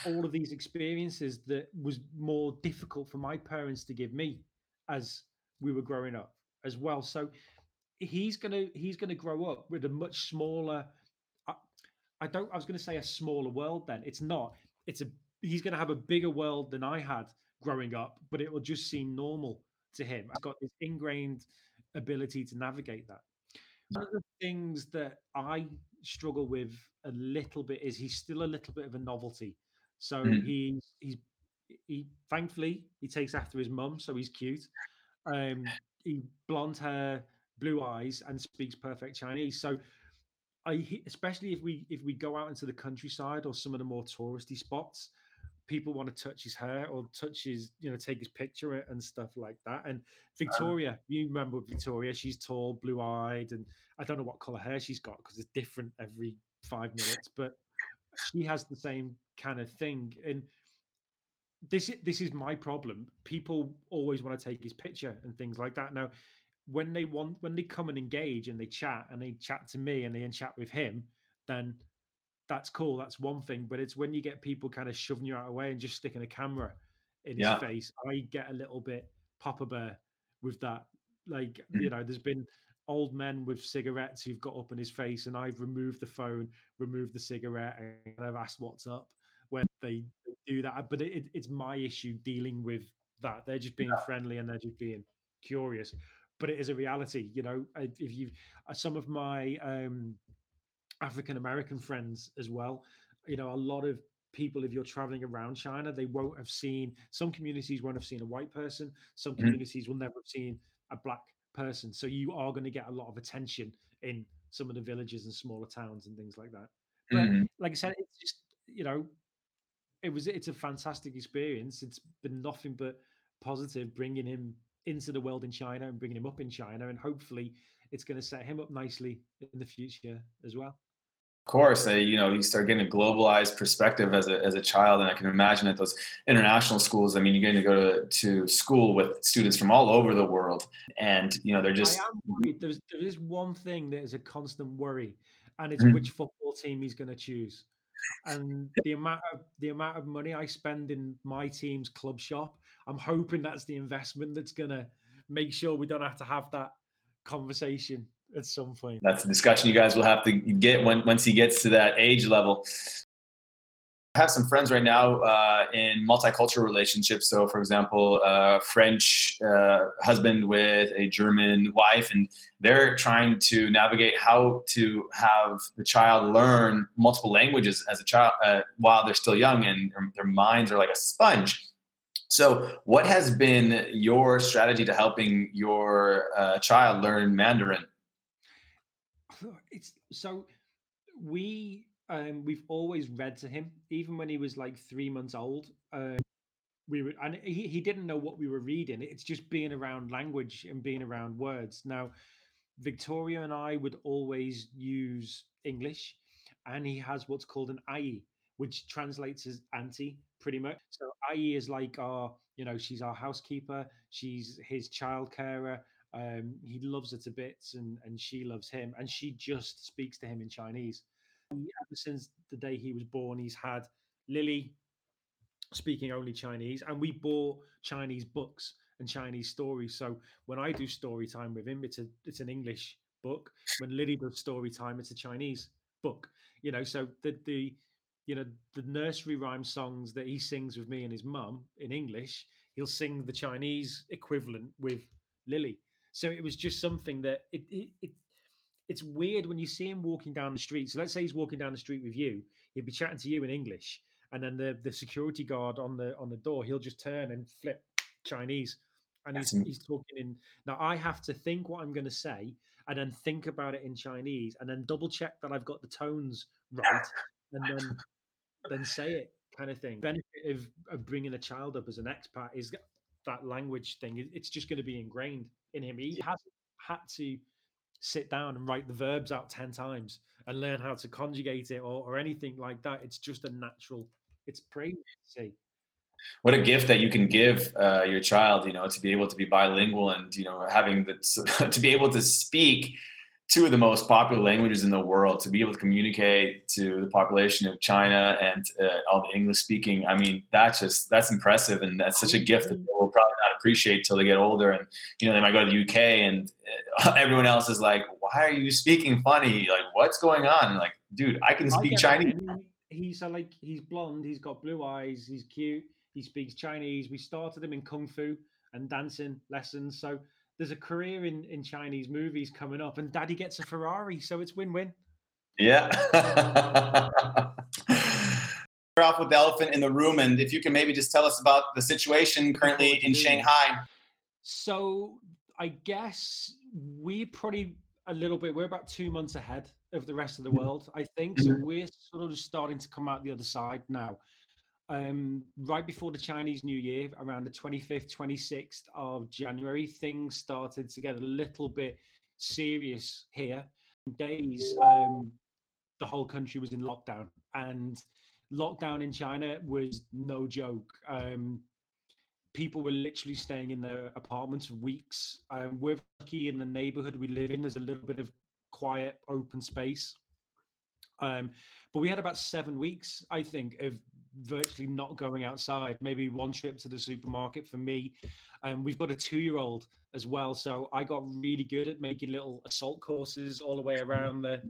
all of these experiences that was more difficult for my parents to give me as we were growing up as well. So he's gonna grow up with a much smaller, I was gonna say a smaller world then. It's not. He's gonna have a bigger world than I had growing up, but it will just seem normal to him. I've got this ingrained ability to navigate that. One of the things that I struggle with a little bit is he's still a little bit of a novelty. So he thankfully he takes after his mum, so he's cute. He blonde hair, blue eyes, and speaks perfect Chinese. So especially if we go out into the countryside or some of the more touristy spots, people want to touch his hair or touch his, you know, take his picture and stuff like that. And Victoria, you remember Victoria, she's tall, blue-eyed, and I don't know what color hair she's got because it's different every 5 minutes, but she has the same kind of thing. And this is my problem. People always want to take his picture and things like that. Now, when they come and engage and they chat to me and they chat with him, then that's cool. That's one thing. But it's when you get people kind of shoving you out of the way and just sticking a camera in his face, I get a little bit Papa Bear with that. Like, you know, there's been old men with cigarettes who've got up in his face, and I've removed the phone, removed the cigarette, and I've asked what's up when they do that. But it's my issue dealing with that. They're just being friendly and they're just being curious. But it is a reality, you know. If you, some of my African American friends as well, you know, a lot of people, if you're traveling around China, they won't have seen, some communities won't have seen a white person, some communities will never have seen a black person. So you are going to get a lot of attention in some of the villages and smaller towns and things like that. But like I said, it's just, you know, it's a fantastic experience. It's been nothing but positive, bringing him into the world in China and bringing him up in China, and hopefully it's going to set him up nicely in the future as well. Of course, you know, you start getting a globalized perspective as a child, and I can imagine at those international schools, I mean, you're going to go to school with students from all over the world, and you know, they're just. I am worried. There is one thing that is a constant worry, and it's which football team he's going to choose. And the amount of money I spend in my team's club shop, I'm hoping that's the investment that's gonna make sure we don't have to have that conversation at some point. That's a discussion you guys will have to get once he gets to that age level. I have some friends right now in multicultural relationships. So, for example, a French husband with a German wife, and they're trying to navigate how to have the child learn multiple languages as a child while they're still young, and their minds are like a sponge. So what has been your strategy to helping your child learn Mandarin? We've always read to him, even when he was like 3 months old. He didn't know what we were reading. It's just being around language and being around words. Now, Victoria and I would always use English, and he has what's called an Ayi, which translates as auntie, pretty much. So Ayi is like our, you know, she's our housekeeper, she's his child carer. He loves her to bits, and she loves him, and she just speaks to him in Chinese. Ever since the day he was born, he's had Lily speaking only Chinese, and we bought Chinese books and Chinese stories. So when I do story time with him, it's an English book. When Lily does story time, it's a Chinese book. You know, so the nursery rhyme songs that he sings with me and his mum in English, he'll sing the Chinese equivalent with Lily. So it was just something that it's weird when you see him walking down the street. So let's say he's walking down the street with you. He'd be chatting to you in English, and then the security guard on the door, he'll just turn and flip Chinese, and he's talking in. Now I have to think what I'm going to say, and then think about it in Chinese, and then double check that I've got the tones right, and then say it, kind of thing. The benefit of bringing a child up as an expat is that language thing. It's just going to be ingrained in him. He hasn't had to sit down and write the verbs out 10 times and learn how to conjugate it or anything like that. It's just a natural, it's crazy. What a gift that you can give your child, you know, to be able to be bilingual and, you know, to be able to speak two of the most popular languages in the world, to be able to communicate to the population of China and all the English speaking. I mean, that's impressive. And that's such a gift that they will probably not appreciate till they get older. And, you know, they might go to the UK and everyone else is like, why are you speaking funny? Like, what's going on? And like, dude, I can speak Chinese. He's blonde. He's got blue eyes. He's cute. He speaks Chinese. We started him in Kung Fu and dancing lessons. So there's a career in Chinese movies coming up, and daddy gets a Ferrari. So it's win-win. Yeah. We're off with the elephant in the room. And if you can maybe just tell us about the situation currently in Shanghai. So I guess we're about 2 months ahead of the rest of the world, I think. So we're sort of starting to come out the other side now. right before the Chinese New Year, around the 25th, 26th of January, things started to get a little bit serious here. Days, the whole country was in lockdown, and lockdown in China was no joke. People were literally staying in their apartments for weeks. We're lucky in the neighborhood we live in, there's a little bit of quiet, open space. But we had about 7 weeks, I think, of virtually not going outside, maybe one trip to the supermarket for me. We've got a 2-year-old as well, so I got really good at making little assault courses all the way around the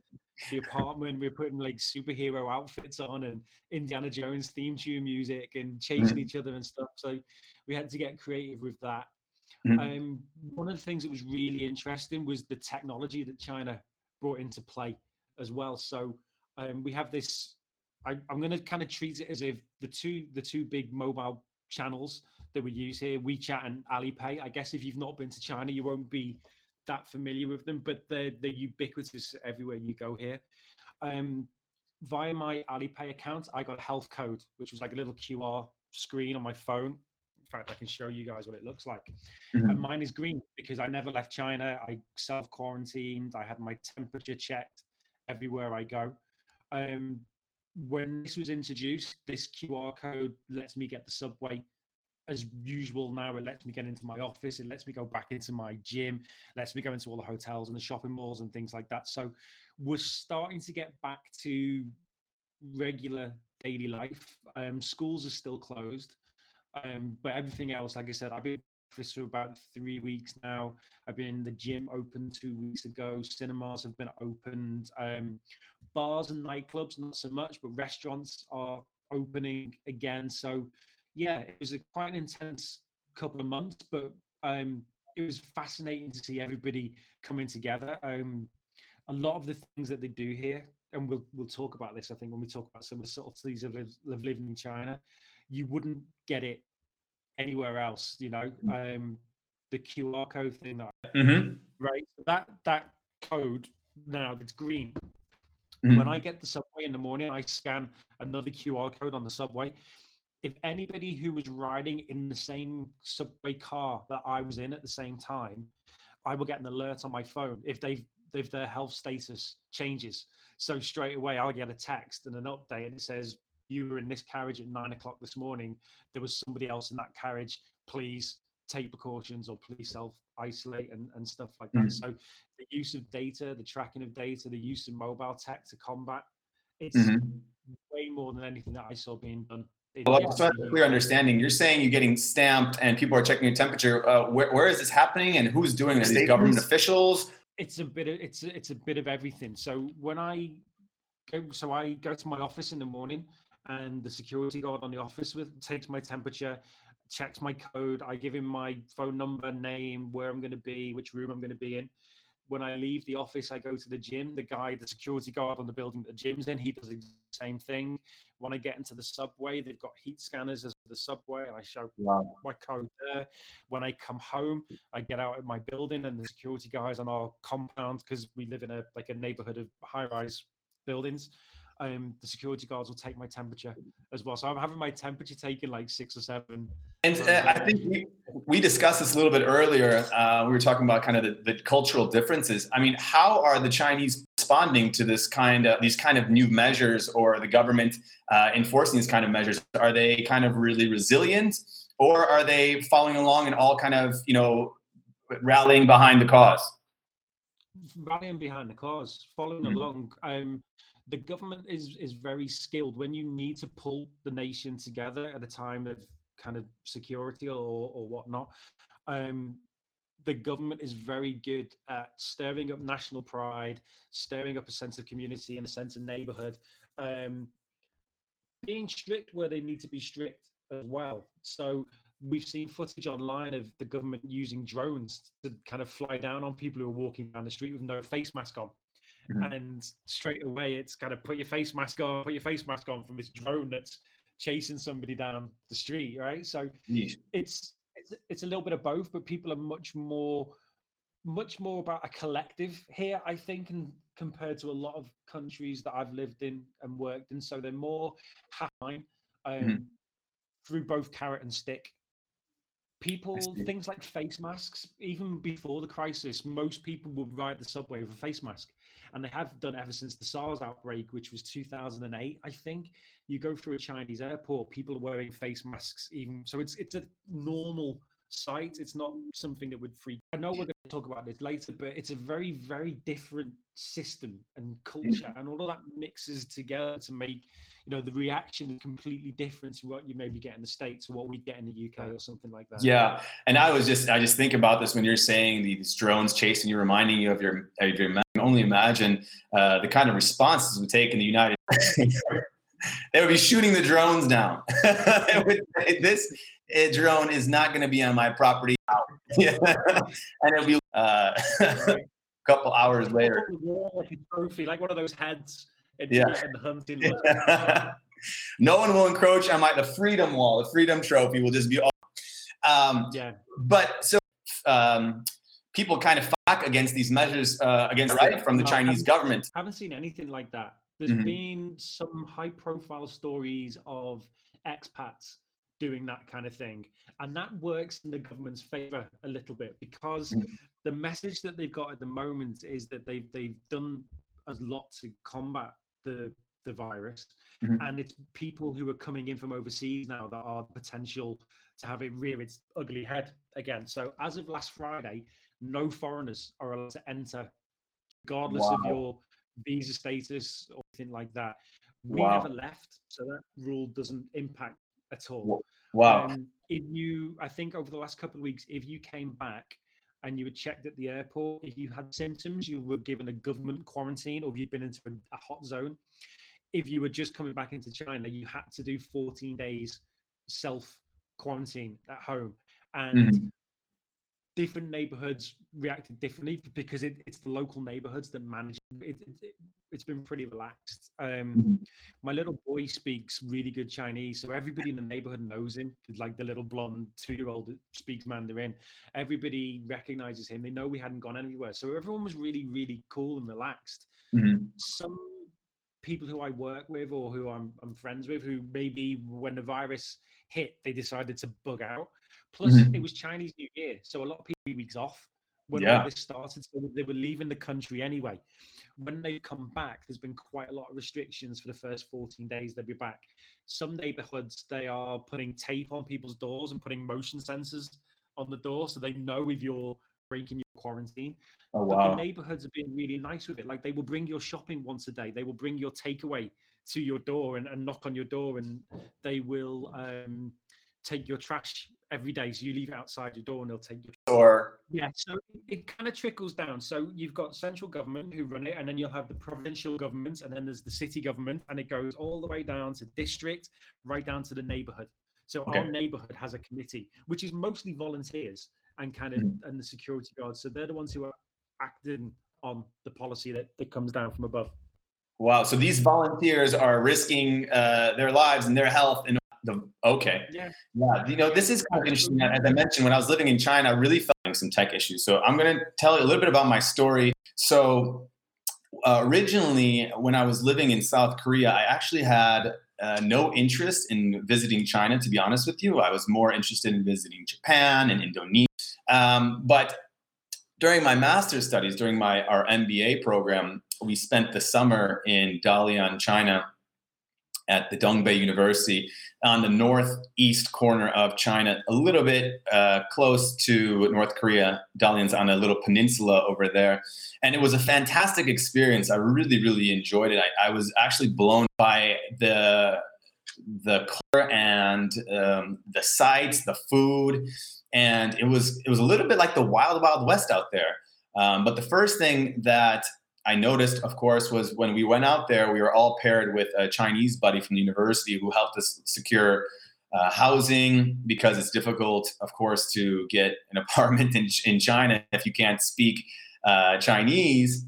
apartment. We were putting like superhero outfits on and Indiana Jones theme tune music and chasing each other and stuff, so we had to get creative with that. One of the things that was really interesting was the technology that China brought into play as well. So we have this, I'm going to kind of treat it as if the two big mobile channels that we use here, WeChat and Alipay. I guess if you've not been to China, you won't be that familiar with them, but they're ubiquitous everywhere you go here. Via my Alipay account, I got a health code, which was like a little QR screen on my phone. In fact, I can show you guys what it looks like. And mine is green because I never left China. I self-quarantined. I had my temperature checked everywhere I go. When this was introduced, this QR code lets me get the subway as usual now. It lets me get into my office. It lets me go back into my gym. It lets me go into all the hotels and the shopping malls and things like that. So we're starting to get back to regular daily life. Schools are still closed, but everything else, like I said, I've been for about 3 weeks now. I've been in the gym open 2 weeks ago. Cinemas have been opened. Bars and nightclubs, not so much, but restaurants are opening again. So yeah, it was quite an intense couple of months, but it was fascinating to see everybody coming together. A lot of the things that they do here, and we'll talk about this, I think, when we talk about some of the subtleties of living in China, you wouldn't get it anywhere else, you know. The QR code thing, right? That code now, it's green. When I get the subway in the morning, I scan another QR code on the subway. If anybody who was riding in the same subway car that I was in at the same time, I will get an alert on my phone if their health status changes. So straight away, I'll get a text and an update, and it says, "You were in this carriage at 9 o'clock this morning. There was somebody else in that carriage. Please take precautions or please self-isolate," and stuff like that. So the use of data, the tracking of data, the use of mobile tech to combat, it's way more than anything that I saw being done. Well, just to have a clear understanding, you're saying you're getting stamped and people are checking your temperature. Where is this happening and who's doing it? Are these government officials? It's a bit of everything. So when I go to my office in the morning, and the security guard on the office takes my temperature, checks my code. I give him my phone number, name, where I'm going to be, which room I'm going to be in. When I leave the office, I go to the gym. The security guard on the building that the gym's in, he does the same thing. When I get into the subway, they've got heat scanners as the subway, and I show my code there. When I come home, I get out of my building, and the security guys on our compound, because we live in a neighborhood of high-rise buildings, the security guards will take my temperature as well. So I'm having my temperature taken like 6 or 7. And I think we discussed this a little bit earlier. We were talking about kind of the cultural differences. I mean, how are the Chinese responding to these kind of new measures, or the government enforcing these kind of measures? Are they kind of really resilient, or are they following along and all kind of, you know, rallying behind the cause? Rallying behind the cause, following along. The government is very skilled when you need to pull the nation together at a time of kind of security or whatnot. The government is very good at stirring up national pride, stirring up a sense of community and a sense of neighborhood, being strict where they need to be strict as well. So we've seen footage online of the government using drones to kind of fly down on people who are walking down the street with no face mask on. And straight away, it's kind of put your face mask on from this drone that's chasing somebody down the street, right? So it's a little bit of both, but people are much more about a collective here, I think, and compared to a lot of countries that I've lived in and worked in. So they're more half time. through both carrot and stick. People, things like face masks, even before the crisis, most people would ride the subway with a face mask. And they have done ever since the SARS outbreak, which was 2008, I think. You go through a Chinese airport, people are wearing face masks even. So it's a normal sight. It's not something that would freak. I know we're going to talk about this later, but it's a very, very different system and culture. And all of that mixes together to make, you know, the reaction completely different to what you maybe get in the States or what we get in the UK or something like that. Yeah. And I just think about this when you're saying these drones chasing you, reminding you of your I can only imagine the kind of responses we take in the United States. They would be shooting the drones down. This drone is not going to be on my property. Yeah. And it'll be a couple hours later. Like a trophy, like one of those heads. Yeah. No one will encroach on the freedom wall. The freedom trophy will just be all. But so people kind of fuck against these measures from the Chinese government. I haven't seen anything like that. There's been some high-profile stories of expats doing that kind of thing, and that works in the government's favor a little bit because the message that they've got at the moment is that they've done a lot to combat the virus, and it's people who are coming in from overseas now that are potential to have it rear its ugly head again. So as of last Friday, no foreigners are allowed to enter, regardless of your visa status or anything like that. We never left, so that rule doesn't impact at all. If you, I think over the last couple of weeks, if you came back and you were checked at the airport, if you had symptoms, you were given a government quarantine, or if you'd been into a hot zone. If you were just coming back into China, you had to do 14 days self-quarantine at home. And different neighborhoods reacted differently because it's the local neighborhoods that manage it. It's been pretty relaxed. My little boy speaks really good Chinese, so everybody in the neighborhood knows him. Like the little blonde 2-year-old that speaks Mandarin, everybody recognizes him. They know we hadn't gone anywhere, so everyone was really, really cool and relaxed. Some people who I work with or who I'm friends with, who maybe when the virus hit, they decided to bug out. Plus, it was Chinese New Year, so a lot of people were weeks off when all this started, so they were leaving the country anyway. When they come back, there's been quite a lot of restrictions for the first 14 days they'll be back. Some neighborhoods, they are putting tape on people's doors and putting motion sensors on the door, so they know if you're breaking your quarantine. But the neighborhoods have been really nice with it. Like, they will bring your shopping once a day. They will bring your takeaway to your door and knock on your door, and they will take your trash every day. So you leave it outside your door and they'll take your door. Yeah, so it kind of trickles down. So you've got central government who run it, and then you'll have the provincial governments, and then there's the city government, and it goes all the way down to district, right down to the neighborhood. So our neighborhood has a committee, which is mostly volunteers and kind of and the security guards. So they're the ones who are acting on the policy that comes down from above. Wow. So these volunteers are risking their lives and their health and you know, this is kind of interesting. As I mentioned, when I was living in China, I really felt some tech issues. So I'm going to tell you a little bit about my story. So originally, when I was living in South Korea, I actually had no interest in visiting China, to be honest with you. I was more interested in visiting Japan and Indonesia. But during my master's studies, during our MBA program, we spent the summer in Dalian, China, at the Dongbei University on the northeast corner of China, a little bit close to North Korea. Dalian's on a little peninsula over there. And it was a fantastic experience. I really, really enjoyed it. I was actually blown by the culture and the sights, the food. And it was a little bit like the wild, wild west out there. But the first thing that I noticed, of course, was when we went out there, we were all paired with a Chinese buddy from the university who helped us secure housing, because it's difficult, of course, to get an apartment in China if you can't speak Chinese.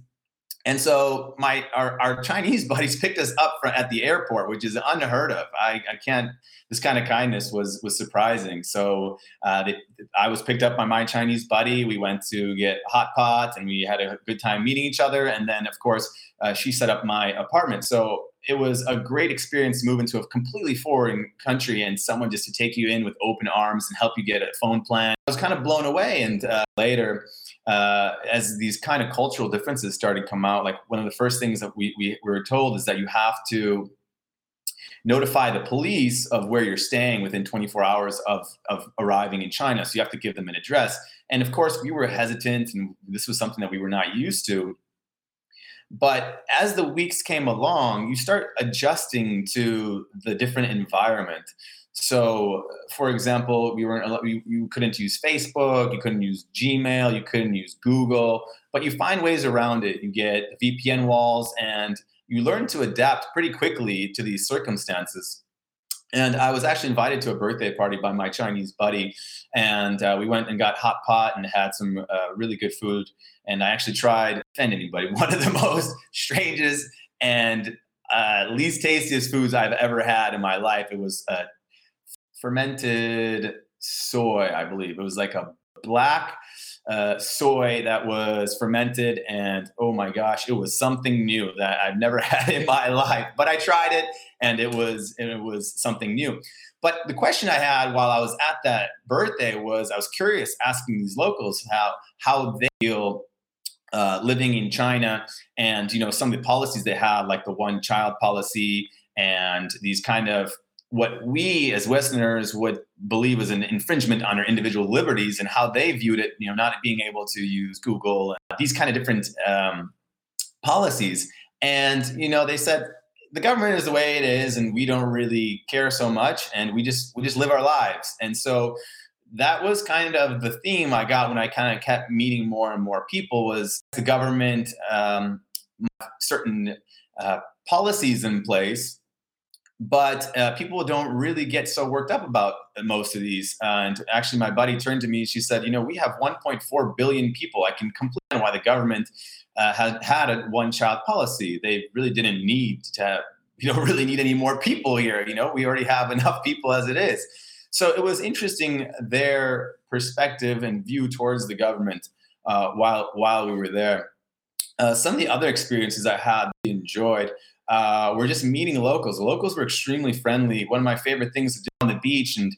And so our Chinese buddies picked us up at the airport, which is unheard of. I can't. This kind of kindness was surprising. So I was picked up by my Chinese buddy. We went to get hot pot, and we had a good time meeting each other. And then, of course, she set up my apartment. So it was a great experience to move into a completely foreign country and someone just to take you in with open arms and help you get a phone plan. I was kind of blown away. And later, as these kind of cultural differences started to come out, like one of the first things that we were told is that you have to notify the police of where you're staying within 24 hours of arriving in China. So you have to give them an address. And of course, we were hesitant, and this was something that we were not used to. But as the weeks came along, you start adjusting to the different environment. So, for example, you couldn't use Facebook, you couldn't use Gmail, you couldn't use Google, but you find ways around it. You get VPN walls, and you learn to adapt pretty quickly to these circumstances. And I was actually invited to a birthday party by my Chinese buddy, and we went and got hot pot and had some really good food. And I actually tried, offend anybody, one of the most strangest and least tastiest foods I've ever had in my life. It was fermented soy, I believe. It was like a black soy that was fermented, and oh my gosh, it was something new that I've never had in my life. But I tried it, and it was something new. But the question I had while I was at that birthday was, I was curious, asking these locals how they feel living in China, and some of the policies they have, like the one-child policy, and these kind of what we as Westerners would believe is an infringement on our individual liberties, and how they viewed it, not being able to use Google, and these kind of different policies. And, they said, the government is the way it is, and we don't really care so much, and we just live our lives. And so that was kind of the theme I got when I kind of kept meeting more and more people, was the government, certain policies in place. But people don't really get so worked up about most of these. And actually, my buddy turned to me. She said, we have 1.4 billion people. I can complain why the government had a one-child policy. They really didn't need to have, you don't really need any more people here. We already have enough people as it is. So it was interesting, their perspective and view towards the government while we were there. Some of the other experiences I had enjoyed, we're just meeting locals. The locals were extremely friendly. One of my favorite things to do on the beach, and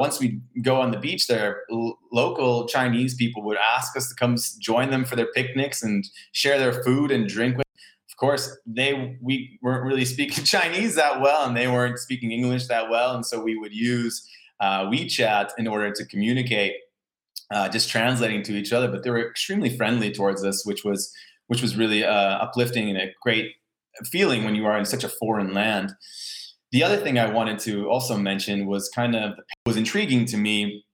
once we go on the beach there, local Chinese people would ask us to come join them for their picnics and share their food and drink with them. Of course, we weren't really speaking Chinese that well, and they weren't speaking English that well, and so we would use WeChat in order to communicate, just translating to each other. But they were extremely friendly towards us, which was really uplifting and a great feeling when you are in such a foreign land. The other thing I wanted to also mention was intriguing to me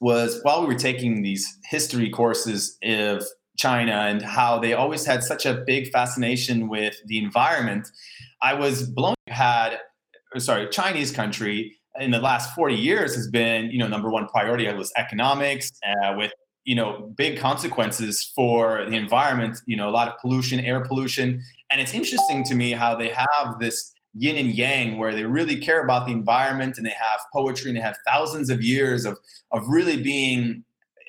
was, while we were taking these history courses of China and how they always had such a big fascination with the environment, I was blown. Chinese country in the last 40 years has been, number one priority was economics, with big consequences for the environment, a lot of pollution, air pollution. And it's interesting to me how they have this yin and yang, where they really care about the environment, and they have poetry, and they have thousands of years of really being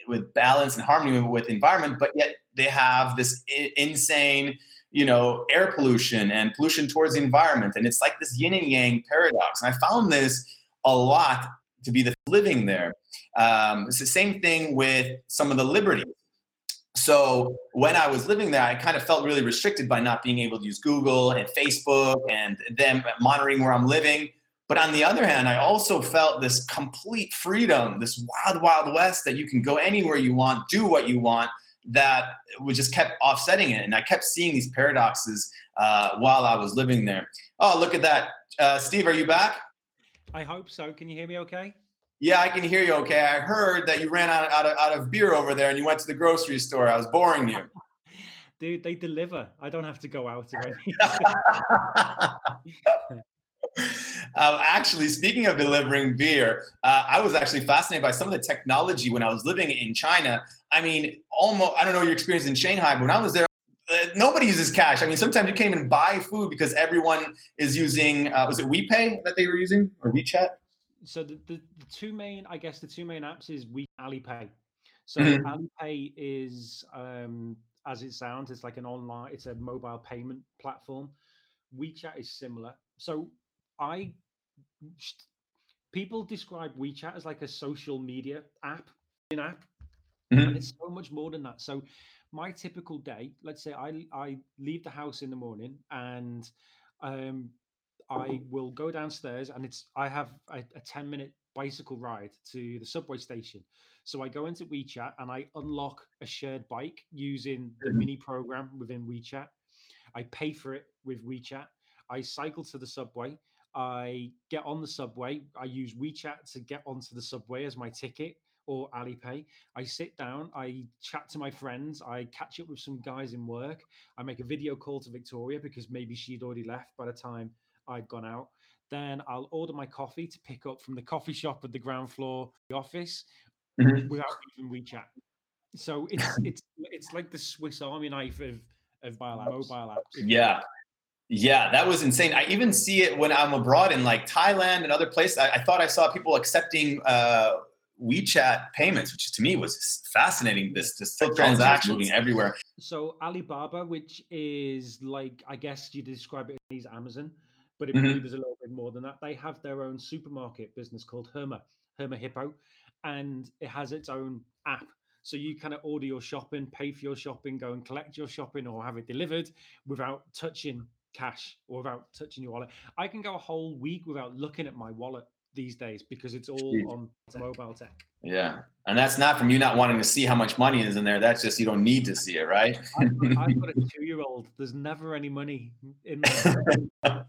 with balance and harmony with the environment, but yet they have this insane, air pollution and pollution towards the environment. And it's like this yin and yang paradox. And I found this a lot to be the living there. It's the same thing with some of the liberties. So when I was living there, I kind of felt really restricted by not being able to use Google and Facebook and them monitoring where I'm living. But on the other hand, I also felt this complete freedom, this wild, wild west that you can go anywhere you want, do what you want, that was just kept offsetting it. And I kept seeing these paradoxes while I was living there. Oh, look at that. Steve, are you back? I hope so. Can you hear me okay? Yeah, I can hear you okay. I heard that you ran out of beer over there, and you went to the grocery store. I was boring you. Dude, they deliver. I don't have to go out again. Actually, speaking of delivering beer, I was actually fascinated by some of the technology when I was living in China. I mean, almost, I don't know your experience in Shanghai, but when I was there, nobody uses cash. I mean, sometimes you can't even buy food because everyone is using, was it WePay that they were using or WeChat? So the two main, I guess the two main apps is Alipay. So Alipay is, as it sounds, it's like an online, it's a mobile payment platform. WeChat is similar. So people describe WeChat as like a social media app, and it's so much more than that. So my typical day, let's say I leave the house in the morning and I will go downstairs, and I have a 10-minute bicycle ride to the subway station. So I go into WeChat and I unlock a shared bike using the mini program within WeChat. I pay for it with WeChat. I cycle to the subway. I get on the subway. I use WeChat to get onto the subway as my ticket or Alipay. I sit down. I chat to my friends. I catch up with some guys in work. I make a video call to Victoria because maybe she'd already left by the time I'd gone out. Then I'll order my coffee to pick up from the coffee shop at the ground floor of the office without even WeChat. So it's like the Swiss Army knife of mobile apps. Yeah, that was insane. I even see it when I'm abroad in like Thailand and other places. I thought I saw people accepting WeChat payments, which to me was fascinating. This transaction moving everywhere. So Alibaba, which is like, I guess you describe it as Amazon, but it really was a little bit more than that. They have their own supermarket business called Herma Hippo, and it has its own app. So you kind of order your shopping, pay for your shopping, go and collect your shopping or have it delivered without touching cash or without touching your wallet. I can go a whole week without looking at my wallet these days because it's all on mobile tech. Yeah. And that's not from you not wanting to see how much money is in there. That's just you don't need to see it, right? I've got a 2-year-old. There's never any money in there.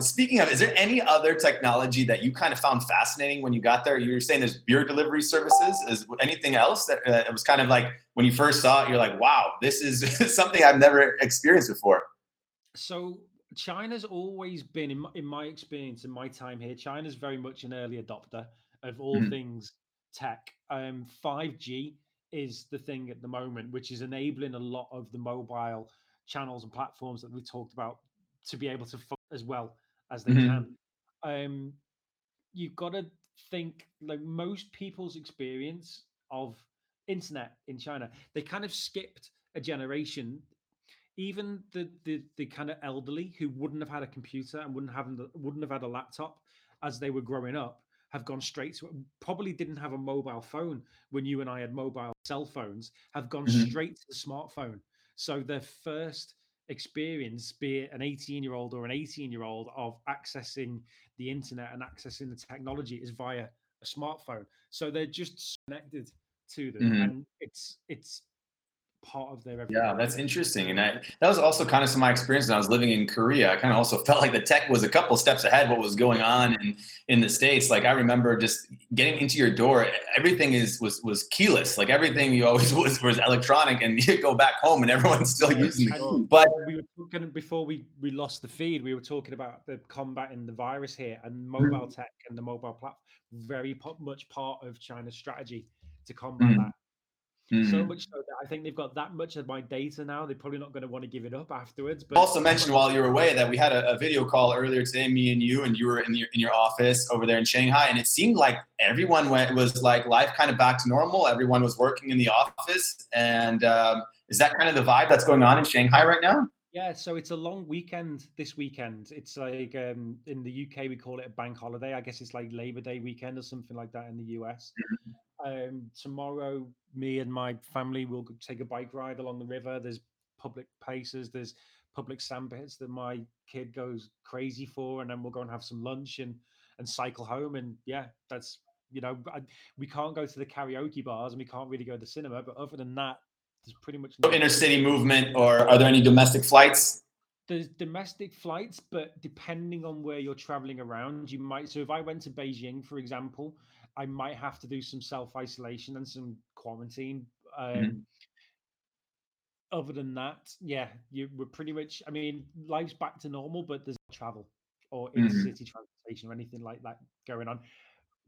Speaking of, is there any other technology that you kind of found fascinating when you got there? You were saying there's beer delivery services. Is anything else that it was kind of like when you first saw it, you're like, wow, this is something I've never experienced before? So China's always been, in my experience, in my time here, China's very much an early adopter of all things tech. 5G is the thing at the moment, which is enabling a lot of the mobile channels and platforms that we talked about to be able to as well as they can. You've got to think, like, most people's experience of internet in China, they kind of skipped a generation. Even the kind of elderly who wouldn't have had a computer and wouldn't have had a laptop as they were growing up have gone straight to, probably didn't have a mobile phone when you and I had mobile cell phones, have gone straight to the smartphone. So their first experience, be it an 18-year-old or an 18-year-old, of accessing the internet and accessing the technology is via a smartphone. So they're just connected to them, and it's part of their everyday. Yeah, that's interesting. And that was also kind of my experience when I was living in Korea. I kind of also felt like the tech was a couple steps ahead what was going on in the States. Like I remember just getting into your door, everything was keyless. Like everything you always was electronic, and you go back home and everyone's still using it. But we were talking before we lost the feed, we were talking about the combating the virus here, and mobile tech and the mobile platform very much part of China's strategy to combat that. So much so that I think they've got that much of my data now. They're probably not going to want to give it up afterwards. But also mentioned while you were away that we had a video call earlier today, me and you were in your office over there in Shanghai, and it seemed like everyone was like life kind of back to normal. Everyone was working in the office, and is that kind of the vibe that's going on in Shanghai right now? Yeah, so it's a long weekend this weekend. It's like in the UK we call it a bank holiday. I guess it's like Labor Day weekend or something like that in the US. Tomorrow, me and my family will take a bike ride along the river. There's public paces, there's public sandpits that my kid goes crazy for, and then we'll go and have some lunch and cycle home. And yeah, that's, we can't go to the karaoke bars and we can't really go to the cinema. But other than that, there's pretty much no inner city movement. Or are there any domestic flights? There's domestic flights, but depending on where you're traveling around, you might. So if I went to Beijing, for example, I might have to do some self-isolation and some quarantine. Other than that, yeah, you were pretty much, life's back to normal, but there's no travel or inter-city transportation or anything like that going on.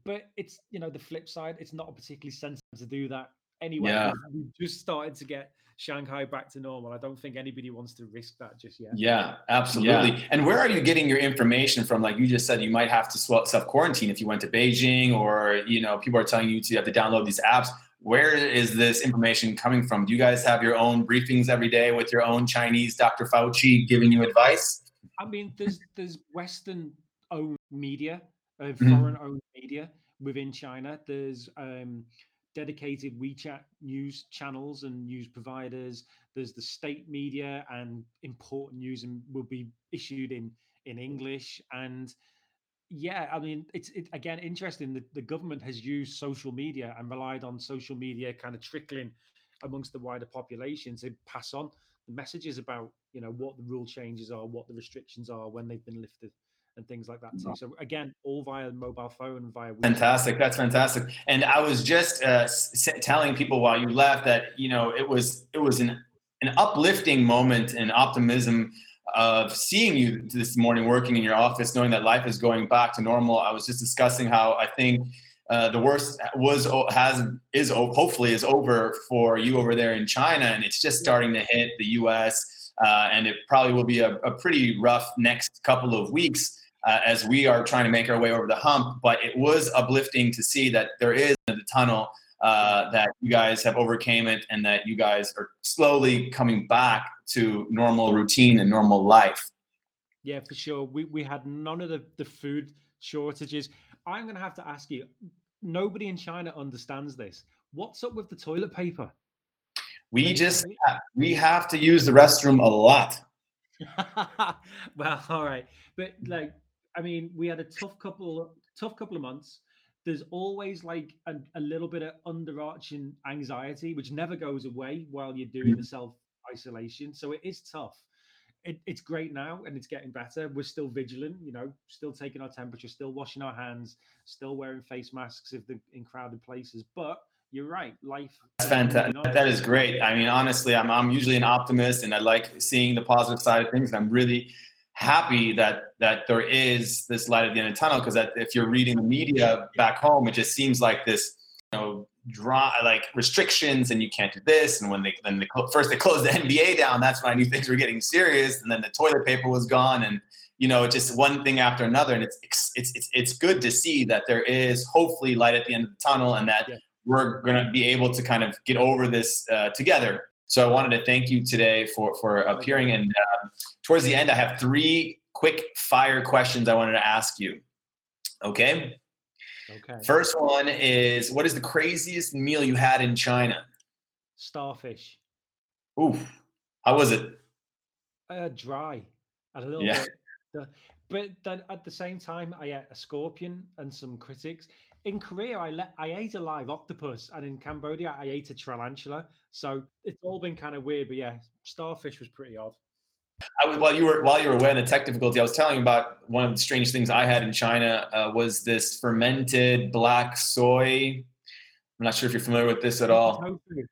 But it's, the flip side, it's not particularly sensitive to do that anyway. Yeah. We've just started to get Shanghai back to normal. I don't think anybody wants to risk that just yet. Yeah, absolutely. Yeah. And where are you getting your information from? Like you just said, you might have to self-quarantine if you went to Beijing, or, you know, people are telling you to have to download these apps. Where is this information coming from? Do you guys have your own briefings every day with your own Chinese Dr. Fauci giving you advice? I mean, there's Western-owned media, foreign-owned media within China. There's dedicated WeChat news channels and news providers. There's the state media, and important news and will be issued in English. And yeah, I mean, it's again interesting that the government has used social media and relied on social media kind of trickling amongst the wider population to pass on the messages about, you know, what the rule changes are, what the restrictions are, when they've been lifted, and things like that too. So again, all via mobile phone, via WeChat. Fantastic, that's fantastic. And I was just telling people while you left that, you know, it was an uplifting moment and optimism of seeing you this morning working in your office, knowing that life is going back to normal. I was just discussing how I think the worst hopefully is over for you over there in China, and it's just starting to hit the US, and it probably will be a pretty rough next couple of weeks as we are trying to make our way over the hump. But it was uplifting to see that there is the tunnel, that you guys have overcame it, and that you guys are slowly coming back to normal routine and normal life. Yeah, for sure. We had none of the food shortages. I'm going to have to ask you, nobody in China understands this. What's up with the toilet paper? We have to use the restroom a lot. Well, all right. But like, I mean, we had a tough couple of months. There's always like a little bit of underarching anxiety, which never goes away while you're doing the self-isolation. So it is tough. It's great now, and it's getting better. We're still vigilant, you know, still taking our temperature, still washing our hands, still wearing face masks if they're in crowded places. But you're right, life. That's fantastic. That is great. I mean, honestly, I'm usually an optimist, and I like seeing the positive side of things. And I'm really happy that there is this light at the end of the tunnel, because if you're reading the media back home, it just seems like this, you know, draw like restrictions, and you can't do this, and when they closed the NBA down, that's when I knew things were getting serious, and then the toilet paper was gone, and you know, just one thing after another. And it's good to see that there is hopefully light at the end of the tunnel, and that we're going to be able to kind of get over this together. So I wanted to thank you today for appearing. And towards the end, I have 3 quick fire questions I wanted to ask you. Okay. First one is, what is the craziest meal you had in China? Starfish. Ooh, how was it? Dry, a little bit. But then at the same time, I ate a scorpion and some critics. In Korea, I ate a live octopus, and in Cambodia, I ate a tarantula. So it's all been kind of weird, but yeah, starfish was pretty odd. While you were away on the tech difficulty, I was telling you about one of the strange things I had in China was this fermented black soy. I'm not sure if you're familiar with this at all. Tofu.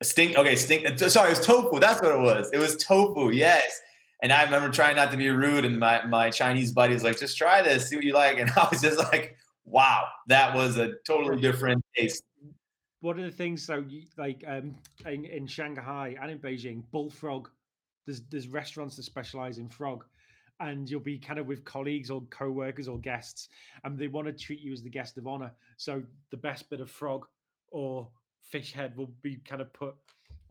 Sorry, it was tofu. That's what it was. It was tofu. Yes. And I remember trying not to be rude, and my Chinese buddy was like, "Just try this, see what you like." And I was just like, wow, that was a totally different taste. One of the things, so like in Shanghai and in Beijing, bullfrog. There's restaurants that specialize in frog, and you'll be kind of with colleagues or co-workers or guests, and they want to treat you as the guest of honor. So the best bit of frog or fish head will be kind of put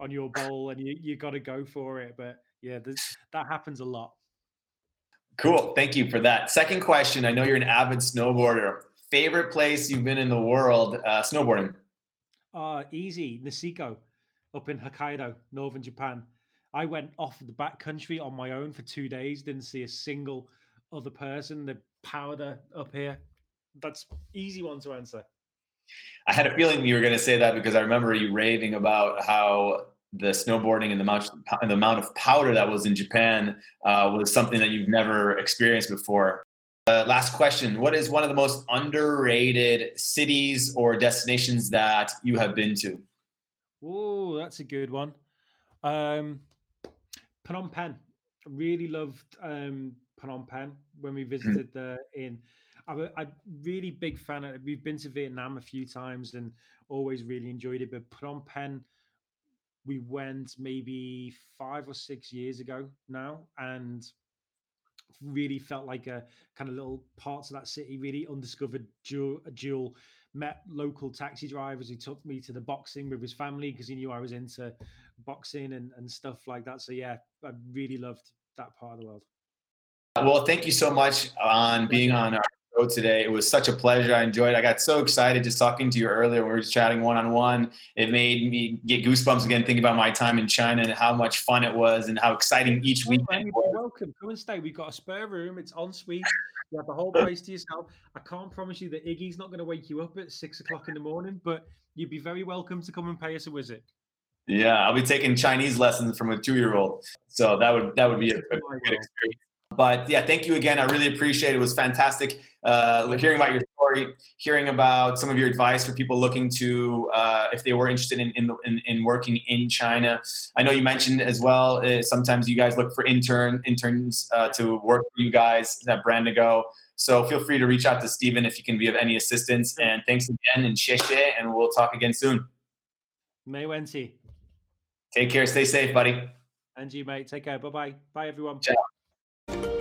on your bowl, and you got to go for it. But yeah, that happens a lot. Cool. Thank you for that. Second question. I know you're an avid snowboarder. Favorite place you've been in the world snowboarding? Easy, Niseko, up in Hokkaido, northern Japan. I went off the backcountry on my own for 2 days. Didn't see a single other person. The powder up here. That's easy one to answer. I had a feeling you were going to say that, because I remember you raving about how the snowboarding and the amount of powder that was in Japan was something that you've never experienced before. Last question. What is one of the most underrated cities or destinations that you have been to? Oh, that's a good one. Phnom Penh. I really loved Phnom Penh when we visited there. I'm a really big fan of it. We've been to Vietnam a few times and always really enjoyed it. But Phnom Penh, we went maybe 5 or 6 years ago now, and really felt like a kind of little parts of that city really undiscovered jewel. Met local taxi drivers who took me to the boxing with his family because he knew I was into boxing and stuff like that. So yeah, I really loved that part of the world. Well, thank you so much on being on our show today. It was such a pleasure. I enjoyed it. I got so excited just talking to you earlier. We were just chatting one-on-one. It made me get goosebumps again thinking about my time in China and how much fun it was and how exciting each weekend was. You're welcome. Come and stay. We've got a spare room. It's en suite. You have the whole place to yourself. I can't promise you that Iggy's not going to wake you up at 6 o'clock in the morning, but you'd be very welcome to come and pay us a visit. Yeah, I'll be taking Chinese lessons from a 2-year-old. So that would be a good experience. But yeah, thank you again. I really appreciate it. It was fantastic hearing about your story, hearing about some of your advice for people looking to, if they were interested in working in China. I know you mentioned as well, sometimes you guys look for interns to work for you guys at Brandigo. So feel free to reach out to Stephen if you can be of any assistance. And thanks again, and xie, and we'll talk again soon. May Wensi. Take care. Stay safe, buddy. And you, mate. Take care. Bye-bye. Bye, everyone. Ciao.